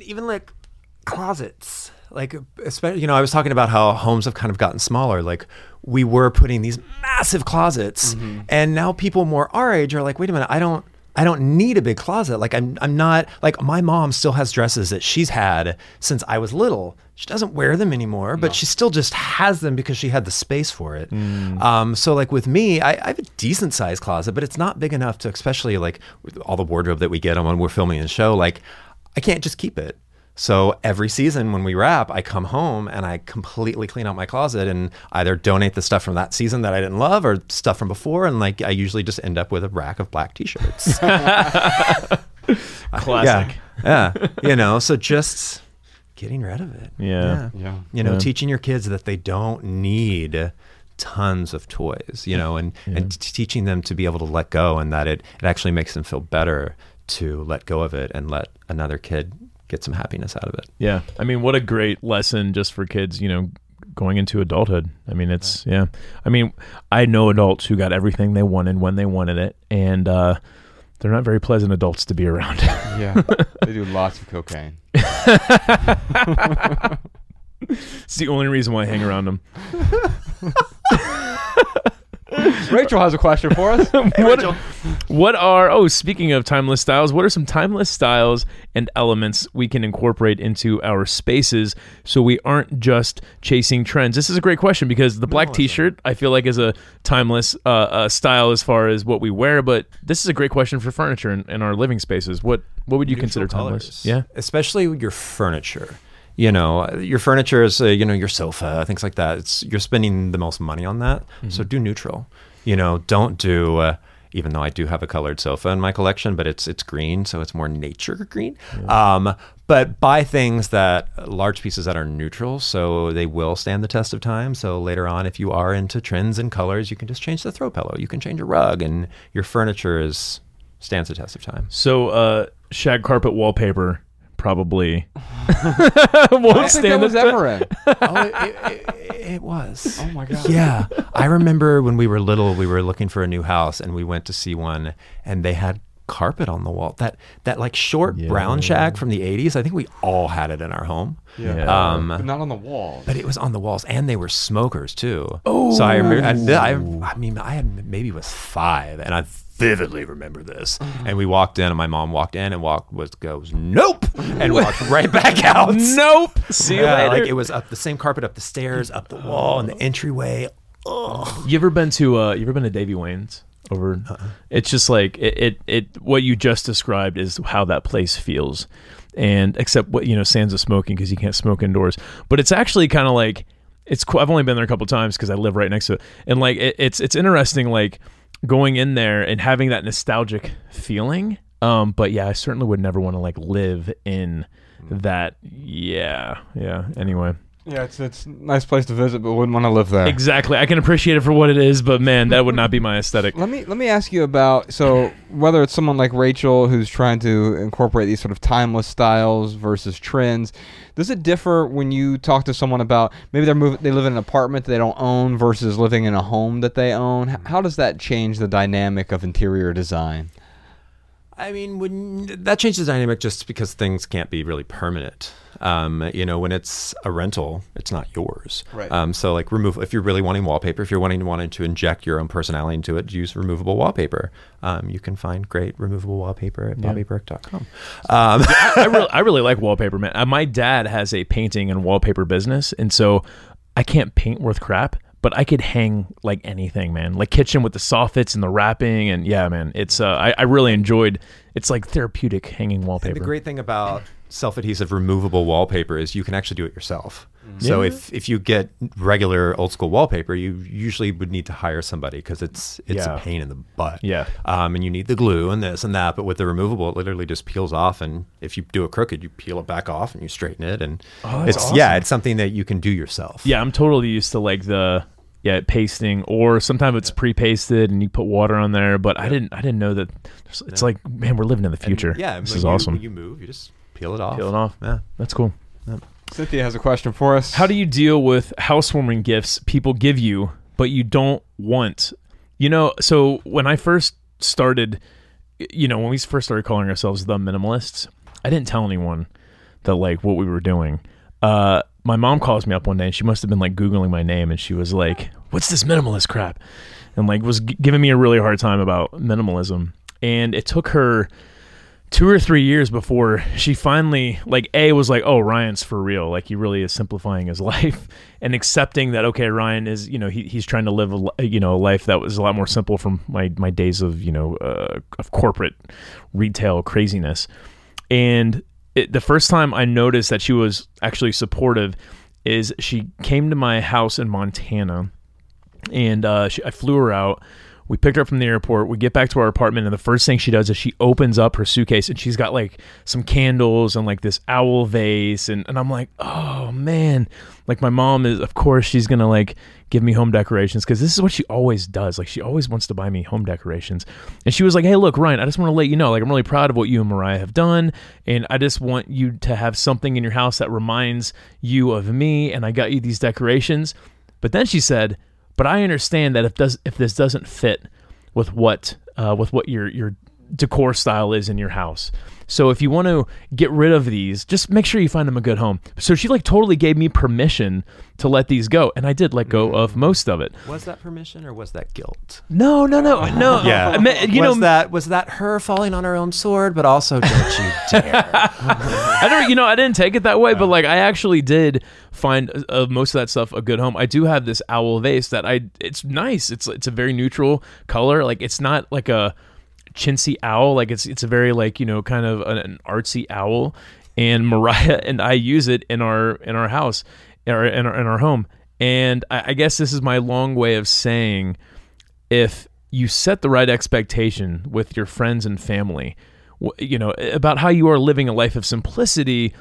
Even like closets, like especially, you know, I was talking about how homes have kind of gotten smaller. Like we were putting these massive closets, and now people more our age are like, wait a minute, I don't need a big closet. Like I'm not, like my mom still has dresses that she's had since I was little. She doesn't wear them anymore, but she still just has them because she had the space for it. So like with me, I have a decent sized closet, but it's not big enough to, especially like with all the wardrobe that we get on when we're filming the show, like I can't just keep it. So every season when we wrap, I come home and I completely clean out my closet and either donate the stuff from that season that I didn't love or stuff from before. And like, I usually just end up with a rack of black t-shirts. Classic. Yeah. You know, so just getting rid of it. Yeah. You know, teaching your kids that they don't need tons of toys, you know, and teaching them to be able to let go, and that it actually makes them feel better to let go of it and let another kid get some happiness out of it. Yeah. I mean, what a great lesson just for kids, you know, going into adulthood. I mean, it's, yeah. I mean, I know adults who got everything they wanted when they wanted it, and they're not very pleasant adults to be around. Yeah. They do lots of cocaine. It's the only reason why I hang around them. Rachel has a question for us. Hey, speaking of timeless styles, what are some timeless styles and elements we can incorporate into our spaces so we aren't just chasing trends? This is a great question, because the black t-shirt, I feel like, is a timeless style as far as what we wear, but this is a great question for furniture and our living spaces. What would you consider timeless? Yeah, especially your furniture. You know, your furniture is, you know, your sofa, things like that. You're spending the most money on that. Mm-hmm. So do neutral. You know, don't do, even though I do have a colored sofa in my collection, but it's green, so it's more nature green. Yeah. But buy things large pieces that are neutral, so they will stand the test of time. So later on, if you are into trends and colors, you can just change the throw pillow. You can change a rug, and your furniture stands the test of time. So shag carpet wallpaper. Probably won't stand the test. It was. Oh my god. Yeah, I remember when we were little, we were looking for a new house, and we went to see one, and they had carpet on the wall. That like short brown shag from the '80s. I think we all had it in our home. Yeah. But not on the walls. But it was on the walls, and they were smokers too. Oh. So I remember. I mean, I was 5, and I vividly remember this. And we walked in, and my mom walked in and goes, nope, and walked right back out. Nope. See you later. Like, it was up the same carpet, up the stairs, up the wall, and the entryway. Ugh. You ever been to Davy Wayne's? Over, it's just like it. What you just described is how that place feels, and except what, you know, sans of smoking, because you can't smoke indoors. But it's actually kind of like it's. I've only been there a couple times because I live right next to it, and like it's interesting, like going in there and having that nostalgic feeling. But yeah, I certainly would never want to like live in that. Yeah. Anyway. Yeah, it's a nice place to visit, but wouldn't want to live there. Exactly. I can appreciate it for what it is, but man, that would not be my aesthetic. Let me ask you about, so whether it's someone like Rachel who's trying to incorporate these sort of timeless styles versus trends, does it differ when you talk to someone about maybe they live in an apartment that they don't own versus living in a home that they own? How does that change the dynamic of interior design? I mean, that changes the dynamic just because things can't be really permanent. You know, when it's a rental, it's not yours. Right. So like if you're really wanting wallpaper, if you're wanting to inject your own personality into it, use removable wallpaper. You can find great removable wallpaper at BobbyBerk.com. I really like wallpaper, man. My dad has a painting and wallpaper business, and so I can't paint worth crap, but I could hang like anything, man. Like kitchen with the soffits and the wrapping, and yeah, man, it's, I really enjoyed, it's like therapeutic hanging wallpaper. And the great thing about self-adhesive removable wallpaper is you can actually do it yourself. Mm. So if you get regular old school wallpaper, you usually would need to hire somebody because it's a pain in the butt. Yeah. And you need the glue and this and that, but with the removable, it literally just peels off, and if you do it crooked, you peel it back off and you straighten it, and it's awesome. Yeah, it's something that you can do yourself. Yeah, I'm totally used to like the pasting, or sometimes it's pre-pasted and you put water on there, but I didn't know that. It's like, man, we're living in the future. And, yeah, this is awesome. When you move, you just peel it off. Yeah, that's cool. Yeah. Cynthia has a question for us. How do you deal with housewarming gifts people give you but you don't want? You know, so when I first started, you know, when we first started calling ourselves The Minimalists, I didn't tell anyone that like what we were doing. My mom calls me up one day, and she must have been like Googling my name, and she was like, "What's this minimalist crap?" And like was giving me a really hard time about minimalism. And it took her 2 or 3 years before she finally like was like, oh, Ryan's for real, like he really is simplifying his life and accepting that, okay, Ryan is, you know, he's trying to live a life that was a lot more simple from my days of, you know, of corporate retail craziness. And the first time I noticed that she was actually supportive is she came to my house in Montana, and I flew her out. We picked her up from the airport. We get back to our apartment, and the first thing she does is she opens up her suitcase, and she's got like some candles and like this owl vase. And I'm like, oh man, like my mom is, of course she's going to like give me home decorations, because this is what she always does. Like she always wants to buy me home decorations. And she was like, hey, look, Ryan, I just want to let you know, like I'm really proud of what you and Mariah have done. And I just want you to have something in your house that reminds you of me. And I got you these decorations. But then she said, but I understand that if this doesn't fit with what your decor style is in your house, so if you want to get rid of these, just make sure you find them a good home. So she like totally gave me permission to let these go, and I did let go of most of it. Was that permission or was that guilt? No. Yeah, I mean, was that her falling on her own sword? But also, don't you dare! I don't. You know, I didn't take it that way, but like I actually did find most of that stuff a good home. I do have this owl vase that it's nice. It's a very neutral color. Like it's not like a chintzy owl, like it's a very like, you know, kind of an artsy owl, and Mariah and I use it in our house or in our home. And I guess this is my long way of saying, if you set the right expectation with your friends and family, you know, about how you are living a life of simplicity,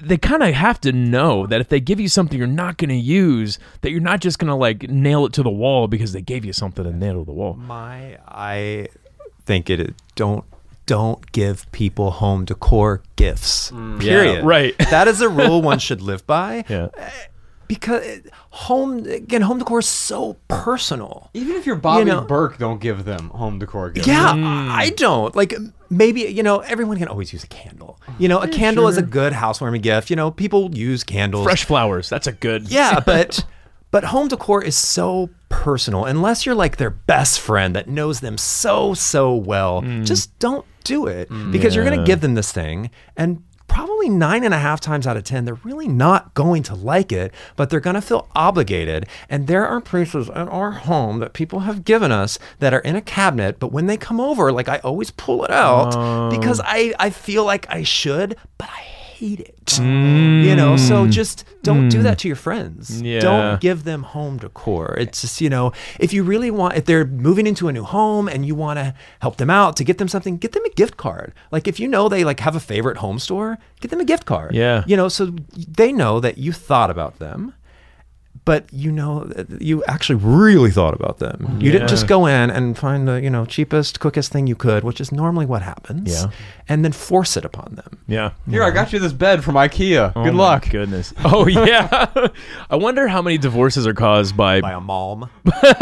they kind of have to know that if they give you something you're not going to use, that you're not just going to like nail it to the wall because they gave you something and nail it to the wall. I think it is, don't give people home decor gifts. Period. Yeah, right. That is a rule one should live by. Yeah. Because home decor is so personal. Even if you're Bobby Berk, don't give them home decor gifts. Yeah, I don't. Like, maybe, you know, everyone can always use a candle. You know, a candle is a good housewarming gift. You know, people use candles. Fresh flowers, that's a good... Yeah, but home decor is so personal. Unless you're like their best friend that knows them so well, just don't do it. Because you're going to give them this thing, and probably 9.5 times out of 10, they're really not going to like it, but they're going to feel obligated. And there are pieces in our home that people have given us that are in a cabinet, but when they come over, like I always pull it out because I feel like I should, but I hate it. You know, so just don't do that to your friends. Yeah. Don't give them home decor. It's just, you know, if you really want, if they're moving into a new home and you want to help them out to get them something, get them a gift card. Like if you know they like have a favorite home store, get them a gift card. Yeah. You know, so they know that you thought about them, but you know, you actually really thought about them. You didn't just go in and find the, you know, cheapest, quickest thing you could, which is normally what happens. Yeah. And then force it upon them. Yeah. Here, I got you this bed from IKEA. Oh, good luck. Goodness. Oh yeah. I wonder how many divorces are caused by a mom. By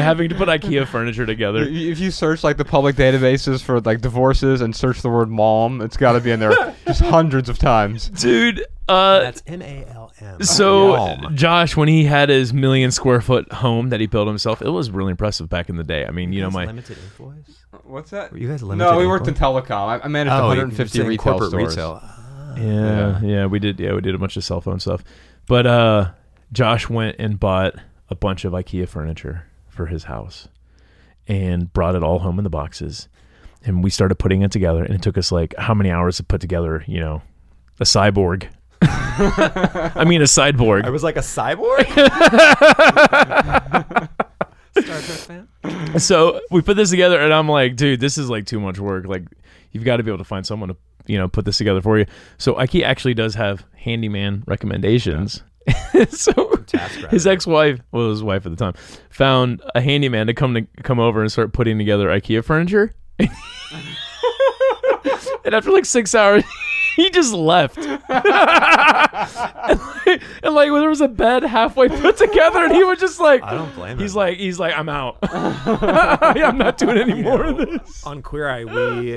having to put IKEA furniture together. If you search like the public databases for like divorces and search the word mom, it's got to be in there just hundreds of times. Dude. That's MALM. So, Josh, when he had his 1,000,000 square foot home that he built himself, it was really impressive back in the day. I mean, you know, my limited influence. What's that? Were you guys limited? No, we worked in telecom. I managed 150 retail stores. Retail. Yeah, we did. Yeah, we did a bunch of cell phone stuff. But Josh went and bought a bunch of IKEA furniture for his house, and brought it all home in the boxes, and we started putting it together. And it took us like how many hours to put together? You know, a cyborg. I mean, a cyborg. I was like, a cyborg? Star Trek fan? So we put this together, and I'm like, dude, this is like too much work. Like, you've got to be able to find someone to, you know, put this together for you. So IKEA actually does have handyman recommendations. Yeah. So his ex-wife, well, his wife at the time, found a handyman to come over and start putting together IKEA furniture. And after like 6 hours... he just left. and there was a bed halfway put together, and he was just like, I don't blame him. He's like, I'm out. I'm not doing any more of this. On Queer Eye, we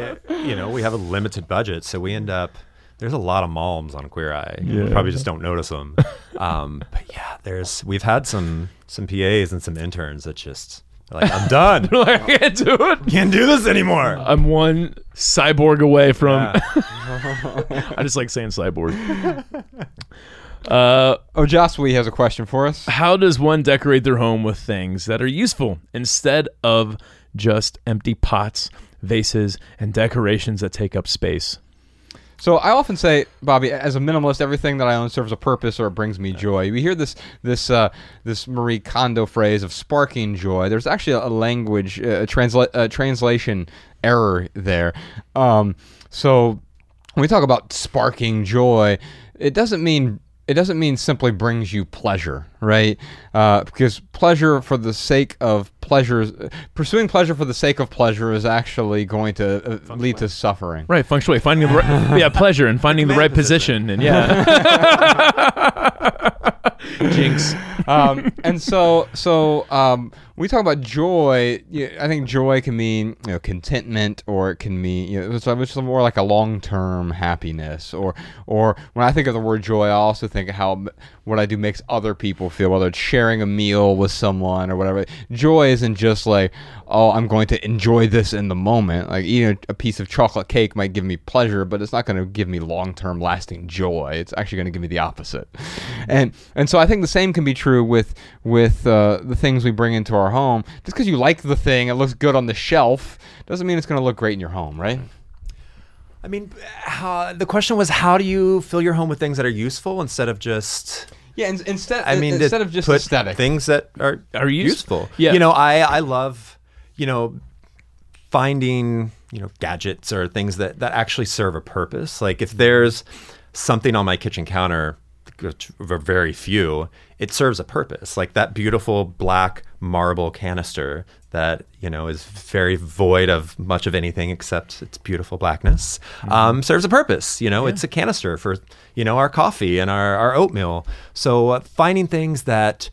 have a limited budget, so we end up, there's a lot of moms on Queer Eye. Yeah. You probably just don't notice them. But yeah, we've had some PAs and some interns that just, like, I'm done. Like, I can't do it. Can't do this anymore. I'm one cyborg away from... Yeah. I just like saying cyborg. Joshua has a question for us. How does one decorate their home with things that are useful instead of just empty pots vases, and decorations that take up space. So I often say, Bobby, as a minimalist, everything that I own serves a purpose or it brings me joy. We hear this Marie Kondo phrase of sparking joy. There's actually a language translation error there. So when we talk about sparking joy, it doesn't mean simply brings you pleasure, right? Because pleasure for the sake of pleasure, pursuing pleasure for the sake of pleasure is actually going to lead to suffering. Right, feng shui, finding the right, pleasure and finding the right position. And Jinx. And so when we talk about joy, I think joy can mean contentment, or it can mean it's more like a long-term happiness. Or when I think of the word joy, I also think of how what I do makes other people feel, whether it's sharing a meal with someone or whatever. Joy isn't just like, oh, I'm going to enjoy this in the moment. Like eating a piece of chocolate cake might give me pleasure, but it's not going to give me long-term lasting joy. It's actually going to give me the opposite. And so I think the same can be true with the things we bring into our home. Just because you like the thing, it looks good on the shelf, doesn't mean it's going to look great in your home, right? I mean, the question was, how do you fill your home with things that are useful instead of just... instead of just put aesthetic. Things that are useful. Yeah. I love, finding, gadgets or things that actually serve a purpose. Like if there's something on my kitchen counter, very few, it serves a purpose. Like that beautiful black marble canister that is very void of much of anything except its beautiful blackness, serves a purpose. It's a canister for our coffee and our oatmeal. So finding things that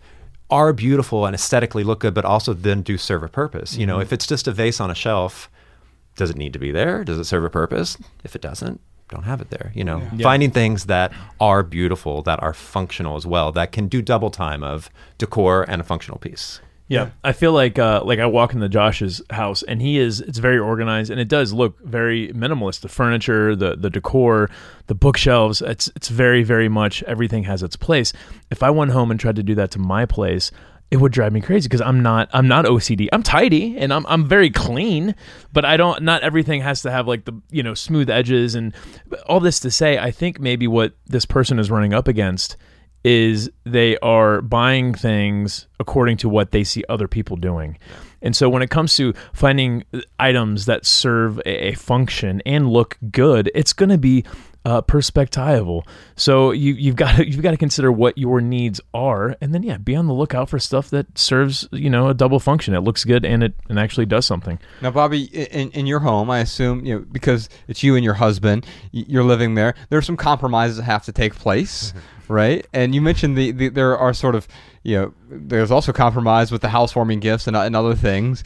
are beautiful and aesthetically look good, but also then do serve a purpose. Mm-hmm. If it's just a vase on a shelf, does it need to be there? Does it serve a purpose? If it doesn't, don't have it there. Finding things that are beautiful, that are functional as well, that can do double time of decor and a functional piece. Yeah. I feel like I walk into Josh's house and it's very organized and it does look very minimalist. The furniture, the decor, the bookshelves, it's very, very much everything has its place. If I went home and tried to do that to my place, it would drive me crazy because I'm not OCD. I'm tidy and I'm very clean, but not everything has to have like the, smooth edges and all this to say, I think maybe what this person is running up against is they are buying things according to what they see other people doing. And so when it comes to finding items that serve a function and look good, it's going to be perspectival. So you've got to consider what your needs are, and then be on the lookout for stuff that serves a double function. It looks good and it actually does something. Now, Bobby, in your home, I assume because it's you and your husband, you're living there. There are some compromises that have to take place, mm-hmm. right? And you mentioned the there are sort of there's also compromise with the housewarming gifts and other things.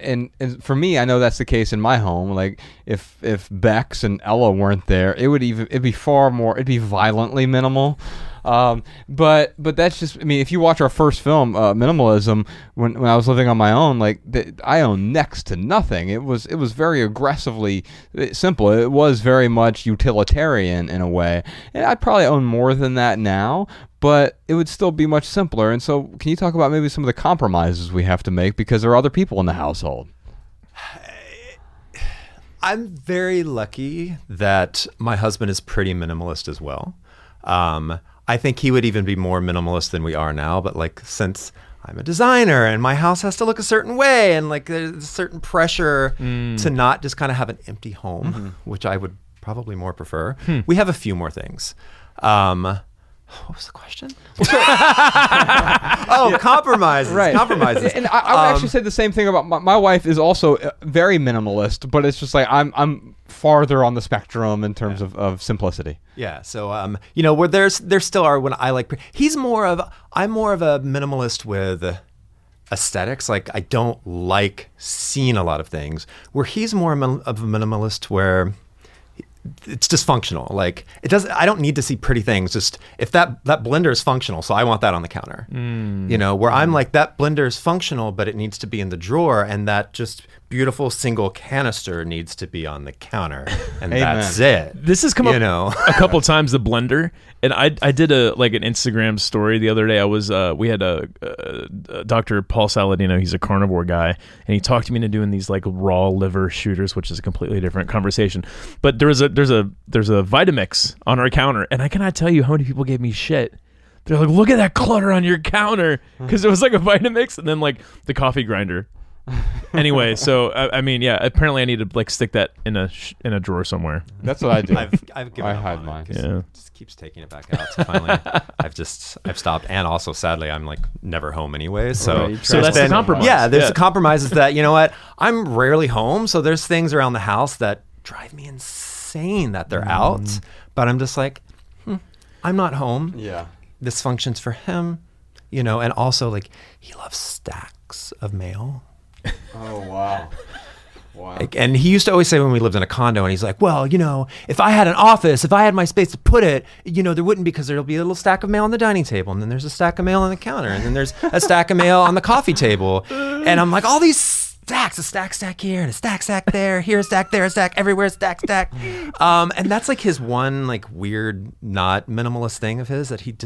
And for me, I know that's the case in my home. Like if Bex and Ella weren't there, it'd be violently minimal. But that's just, if you watch our first film, Minimalism, when I was living on my own, like I owned next to nothing. It was very aggressively simple. It was very much utilitarian in a way. And I probably own more than that now, but it would still be much simpler. And so can you talk about maybe some of the compromises we have to make because there are other people in the household? I'm very lucky that my husband is pretty minimalist as well. I think he would even be more minimalist than we are now, but like since I'm a designer and my house has to look a certain way and like there's a certain pressure to not just kind of have an empty home, mm-hmm. which I would probably more prefer. We have a few more things. What was the question? Compromises. Right. Compromises. And I would actually say the same thing about my wife is also very minimalist, but it's just like I'm farther on the spectrum in terms of simplicity. Yeah. So, where there still are when I like, I'm more of a minimalist with aesthetics. Like I don't like seeing a lot of things where he's more of a minimalist where it's just functional. Like I don't need to see pretty things. Just if that blender is functional, so I want that on the counter. Where I'm like that blender is functional, but it needs to be in the drawer, and that just beautiful single canister needs to be on the counter, and that's it. This has come up a couple times, the blender, and I did an Instagram story the other day. I was we had a Dr. Paul Saladino, he's a carnivore guy, and he talked to me into doing these like raw liver shooters, which is a completely different conversation. But there's a Vitamix on our counter, and I cannot tell you how many people gave me shit. They're like, look at that clutter on your counter, because it was like a Vitamix and then like the coffee grinder. Anyway, so I mean, apparently I need to like stick that in a drawer somewhere. That's what I do. I've given up hide on mine. It just keeps taking it back out. So finally, I've stopped. And also, sadly, I'm like never home anyway. So that's the compromise. Yeah, there's the compromise is that, you know what, I'm rarely home, so there's things around the house that drive me insane that they're out, but I'm just like, I'm not home. Yeah, this functions for him, and also like he loves stacks of mail. Oh, wow. Like, and he used to always say when we lived in a condo, and he's like, well, if I had an office, if I had my space to put it, there wouldn't, because there'll be a little stack of mail on the dining table, and then there's a stack of mail on the counter, and then there's a stack of mail on the coffee table. And I'm like, all these stacks, a stack here, and a stack there, here a stack, there a stack, everywhere a stack. And that's like his one like weird, not minimalist thing of his, that he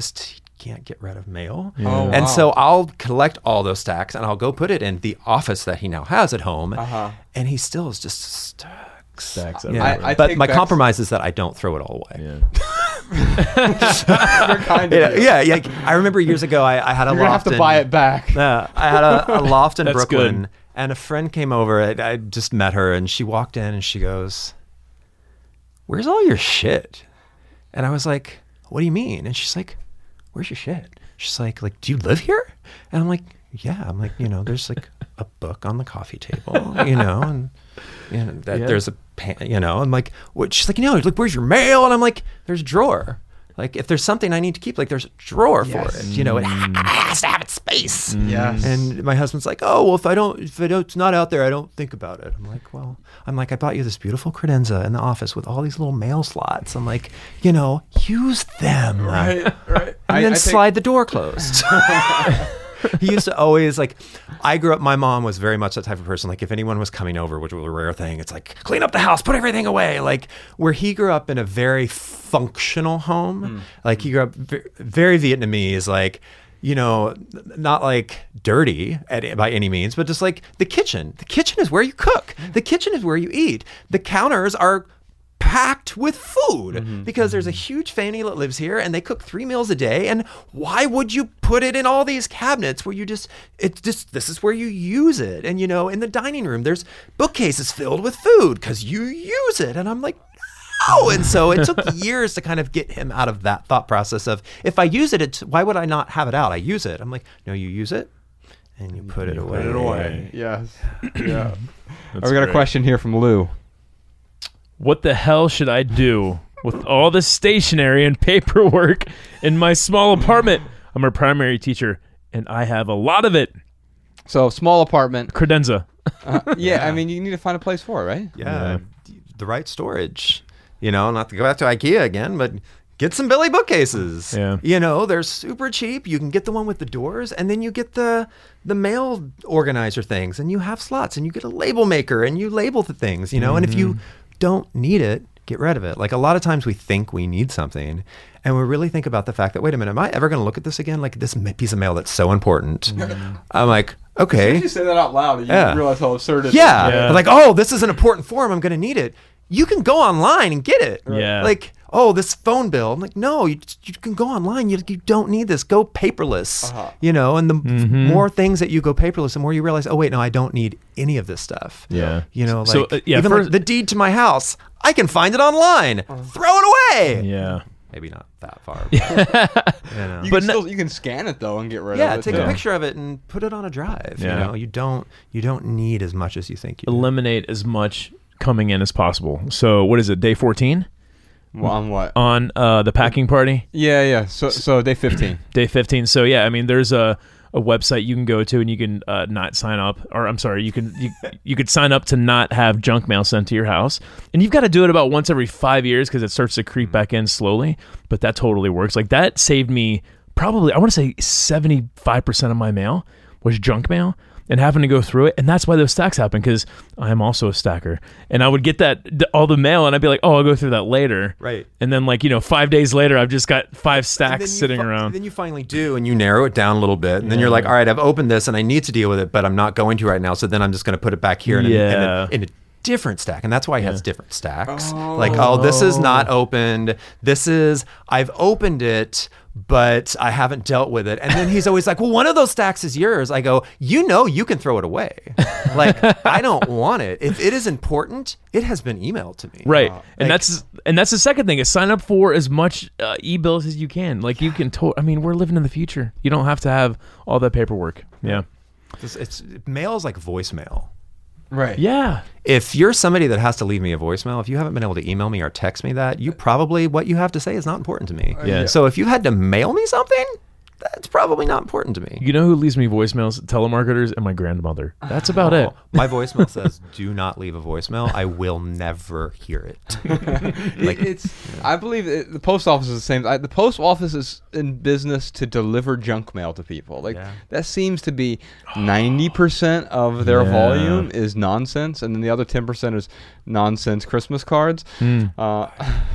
can't get rid of mail. Yeah. Oh, wow. And so I'll collect all those stacks and I'll go put it in the office that he now has at home. Uh-huh. And he still is just stacks. Yeah. But my compromise is that I don't throw it all away. Yeah. Kind of I remember years ago I had a loft. You have to buy it back. I had a loft in Brooklyn, good. And a friend came over. I just met her, and she walked in and she goes, "Where's all your shit?" And I was like, "What do you mean?" And she's like, "Where's your shit?" She's like, "Do you live here?" And I'm like, "Yeah." I'm like, there's like a book on the coffee table, and that there's a pan, I'm like, what? She's like, "No, like, where's your mail?" And I'm like, "There's a drawer. Like, if there's something I need to keep, like, there's a drawer for it. It has to have its space." Yes. And my husband's like, "Oh, well, if it's not out there, I don't think about it." I'm like, "Well, I bought you this beautiful credenza in the office with all these little mail slots. I'm like, use them, right? And then I slide the door closed." He used to always like. I grew up. My mom was very much that type of person. Like, if anyone was coming over, which was a rare thing, it's like, clean up the house, put everything away. Like, where he grew up in a very functional home. Like, he grew up very Vietnamese. Like, not like dirty by any means, but just like the kitchen. The kitchen is where you cook. The kitchen is where you eat. The counters are packed with food because there's a huge family that lives here and they cook 3 meals a day. And why would you put it in all these cabinets where this is where you use it? And in the dining room, there's bookcases filled with food because you use it. And I'm like, no. And so it took years to kind of get him out of that thought process of, if I use it, why would I not have it out? I use it. I'm like, no, you use it and you put it away. Put it away. Yes. Yeah. That's we got a question here from Lou. What the hell should I do with all this stationery and paperwork in my small apartment? I'm a primary teacher, and I have a lot of it. So, small apartment. Credenza. I mean, you need to find a place for it, right? Yeah, the right storage. Not to go back to IKEA again, but get some Billy bookcases. Yeah. They're super cheap. You can get the one with the doors, and then you get the mail organizer things, and you have slots, and you get a label maker, and you label the things, and if you don't need it, get rid of it. Like, a lot of times we think we need something and we really think about the fact that, wait a minute, am I ever going to look at this again? Like, this piece of mail that's so important. I'm like, okay. As soon as you say that out loud, you realize how absurd it is. Yeah. Like, oh, this is an important form. I'm going to need it. You can go online and get it. Right? Yeah. Like, oh, this phone bill. I'm like, no, you can go online. You don't need this. Go paperless, and the more things that you go paperless, the more you realize, oh, wait, no, I don't need any of this stuff. Yeah. The deed to my house, I can find it online. Throw it away. Yeah. Maybe not that far. But, you can scan it, though, and get rid of it. Yeah, take a picture of it and put it on a drive. Yeah. You don't need as much as you think you do. Eliminate as much coming in as possible. So what is it, day 14? Well, on what? On the packing party? Yeah. So day 15. Day 15. So, yeah, I mean, there's a website you can go to and you can not sign up. Or, I'm sorry, you could sign up to not have junk mail sent to your house. And you've got to do it about once every 5 years because it starts to creep back in slowly. But that totally works. Like, that saved me probably, I want to say 75% of my mail was junk mail. and happened to go through it. And that's why those stacks happen, because I'm also a stacker. And I would get that, all the mail, and I'd be like, oh, I'll go through that later. Right. And then, like, you know, 5 days later, I've just got five stacks sitting around. Then you finally do, and you narrow it down a little bit. And then you're like, all right, I've opened this and I need to deal with it, but I'm not going to right now. So then I'm just going to put it back here in a different stack. And that's why he has different stacks. Oh. Like, oh, this is not opened. This is, I've opened it, but I haven't dealt with it. And then he's always like, well, one of those stacks is yours. I go, you know, you can throw it away. Like, I don't want it. If it is important, it has been emailed to me. Right. Wow. And like, that's the second thing, is sign up for as much e-bills as you can. Like, you can, I mean, we're living in the future. You don't have to have all that paperwork. Yeah. Mail is like voicemail. Right. Yeah. If you're somebody that has to leave me a voicemail, if you haven't been able to email me or text me that, you probably, what you have to say is not important to me. Yeah. So if you had to mail me something, that's probably not important to me. You know who leaves me voicemails? Telemarketers and my grandmother. That's about it. My voicemail says, do not leave a voicemail. I will never hear it. Like, I believe the post office is the same. The post office is in business to deliver junk mail to people. Like, that seems to be 90% of their volume is nonsense. And then the other 10% is nonsense Christmas cards. Mm.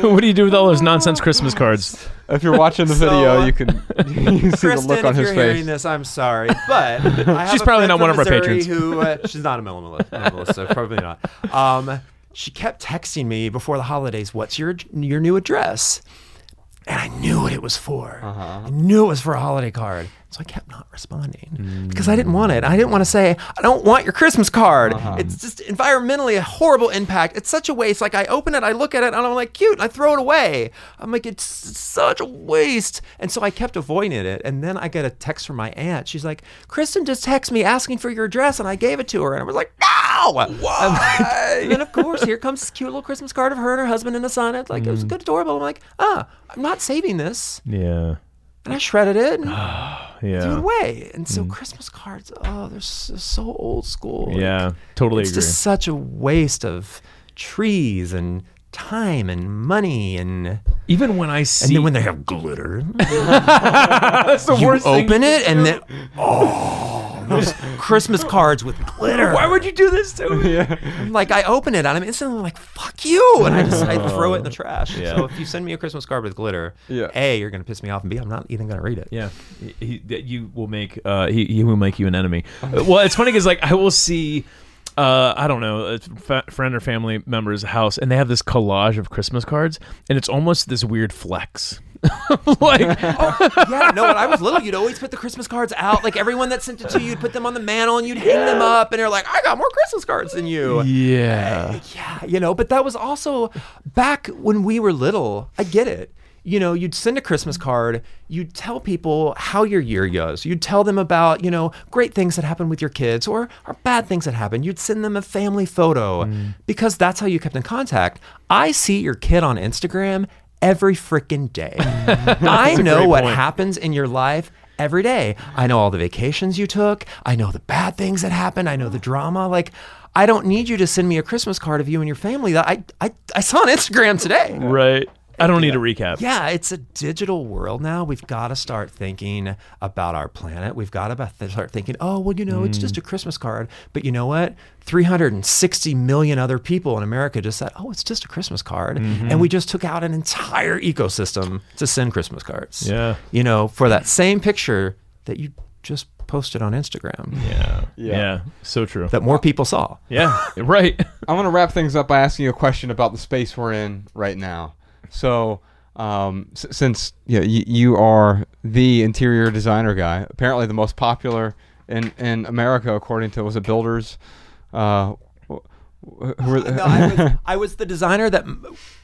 What do you do with all those nonsense Christmas cards? If you're watching the video, you can see Kristen, the look on his face. If you're hearing this, I'm sorry, but I have she's probably not one of our patrons. Who, she's not a minimalist, so probably not. She kept texting me before the holidays, what's your new address? And I knew what it was for. Uh-huh. I knew it was for a holiday card. So I kept not responding because I didn't want it. I didn't want to say, I don't want your Christmas card. Uh-huh. It's just environmentally a horrible impact. It's such a waste. Like, I open it, I look at it, and I'm like, cute. I throw it away. I'm like, it's such a waste. And so I kept avoiding it. And then I got a text from my aunt. She's like, Kristen just texted me asking for your address. And I gave it to her. And I was like, no! Why? And then, of course, here comes this cute little Christmas card of her and her husband and the son. It's like, it was good, adorable. I'm like, I'm not saving this. Yeah. And I shredded it and threw it away. And so Christmas cards, they're so old school. Yeah, like, totally agree. It's just such a waste of trees and time and money. And even when I see... And then when they have glitter. That's the worst thing. You open it and then... Those Christmas cards with glitter. Why would you do this to me? Like, I open it and I'm instantly like, fuck you. And I throw it in the trash. Yeah. So if you send me a Christmas card with glitter, A, you're going to piss me off, and B, I'm not even going to read it. Yeah. He will make you an enemy. Well, it's funny because, like, I will see... I don't know, a friend or family member's house, and they have this collage of Christmas cards, and it's almost this weird flex. Like, when I was little, you'd always put the Christmas cards out. Like, everyone that sent it to you, you'd put them on the mantle and you'd hang them up, and you're like, I got more Christmas cards than you. Yeah. Yeah, you know, but that was also back when we were little. I get it. You know, you'd send a Christmas card, you'd tell people how your year goes. You'd tell them about, you know, great things that happened with your kids or bad things that happened. You'd send them a family photo because that's how you kept in contact. I see your kid on Instagram every freaking day. I know what happens in your life every day. I know all the vacations you took. I know the bad things that happened. I know the drama. Like, I don't need you to send me a Christmas card of you and your family that I saw on Instagram today. Right. I don't need a recap. Yeah, it's a digital world now. We've got to start thinking about our planet. We've got to start thinking, oh, well, you know, it's just a Christmas card. But you know what? 360 million other people in America just said, oh, it's just a Christmas card. Mm-hmm. And we just took out an entire ecosystem to send Christmas cards. Yeah. You know, for that same picture that you just posted on Instagram. Yeah. So true. That more people saw. Yeah, right. I want to wrap things up by asking you a question about the space we're in right now. So, since you are the interior designer guy, apparently the most popular in America, according to, was it Builders? I was the designer that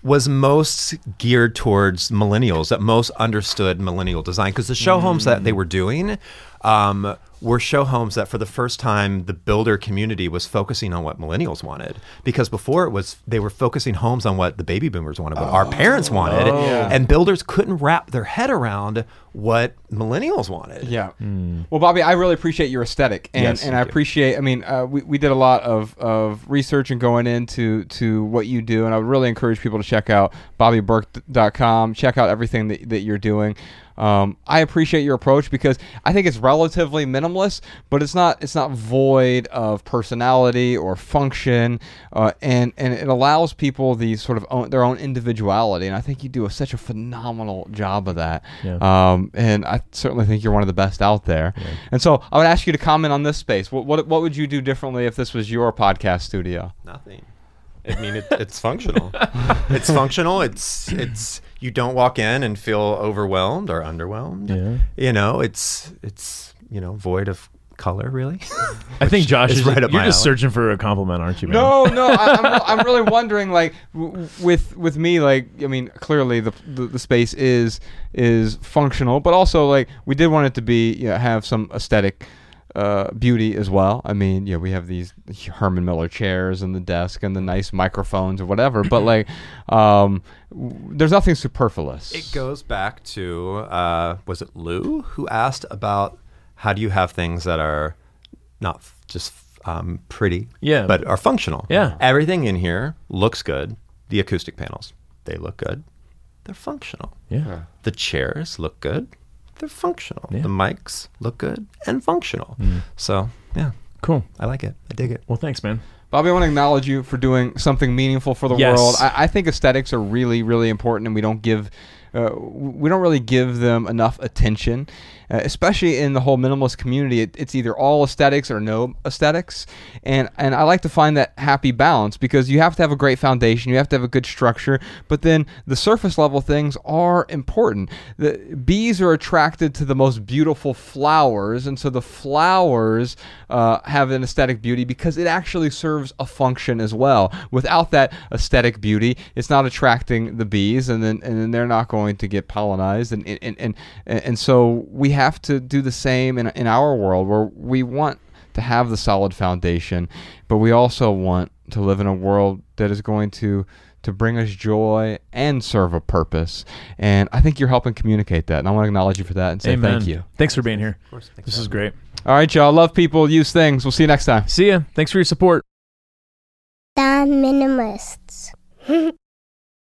was most geared towards millennials, that most understood millennial design, because the show homes that they were doing were show homes that for the first time the builder community was focusing on what millennials wanted, because before it was they were focusing homes on what the baby boomers wanted, what our parents wanted, and builders couldn't wrap their head around what millennials wanted. Well, Bobby, I really appreciate your aesthetic, and, and I appreciate, I mean, we did a lot of research and going into what you do, and I would really encourage people to check out BobbyBerk.com, check out everything that you're doing. I appreciate your approach because I think it's relatively minimalist, but it's not void of personality or function, and it allows people the sort of their own individuality. And I think you do such a phenomenal job of that. Yeah. And I certainly think you're one of the best out there. Yeah. And so I would ask you to comment on this space. What would you do differently if this was your podcast studio? Nothing. I mean, it's functional. It's functional. It's you don't walk in and feel overwhelmed or underwhelmed. Yeah. You know, it's void of color, really. I think Josh is right up my alley. You're just searching for a compliment, aren't you, man? No. I'm really wondering, like, with me, like, I mean, clearly the space is functional, but also, like, we did want it to be, you know, have some aesthetic beauty as well. I mean, yeah, we have these Herman Miller chairs and the desk and the nice microphones or whatever, but like, there's nothing superfluous. It goes back to, was it Lou who asked about how do you have things that are not just pretty, yeah, but are functional? Yeah. Everything in here looks good. The acoustic panels, they look good. They're functional. Yeah. The chairs look good. They're functional. Yeah. The mics look good and functional. Mm. So, yeah. Cool. I like it. I dig it. Well, thanks, man. Bobby, I want to acknowledge you for doing something meaningful for the world. I think aesthetics are really, really important, and we don't really give them enough attention, especially in the whole minimalist community. It's either all aesthetics or no aesthetics, and I like to find that happy balance, because you have to have a great foundation, you have to have a good structure, but then the surface level things are important. The bees are attracted to the most beautiful flowers, and so the flowers have an aesthetic beauty because it actually serves a function as well. Without that aesthetic beauty, it's not attracting the bees, and then they're not going to get pollinized, and so we have to do the same in our world, where we want to have the solid foundation, but we also want to live in a world that is going to bring us joy and serve a purpose. And I think you're helping communicate that, and I want to acknowledge you for that and say Amen. Thank you. Thanks for being here. Of course. This is great. All right, y'all. Love people. Use things. We'll see you next time. See ya. Thanks for your support. The Minimalists.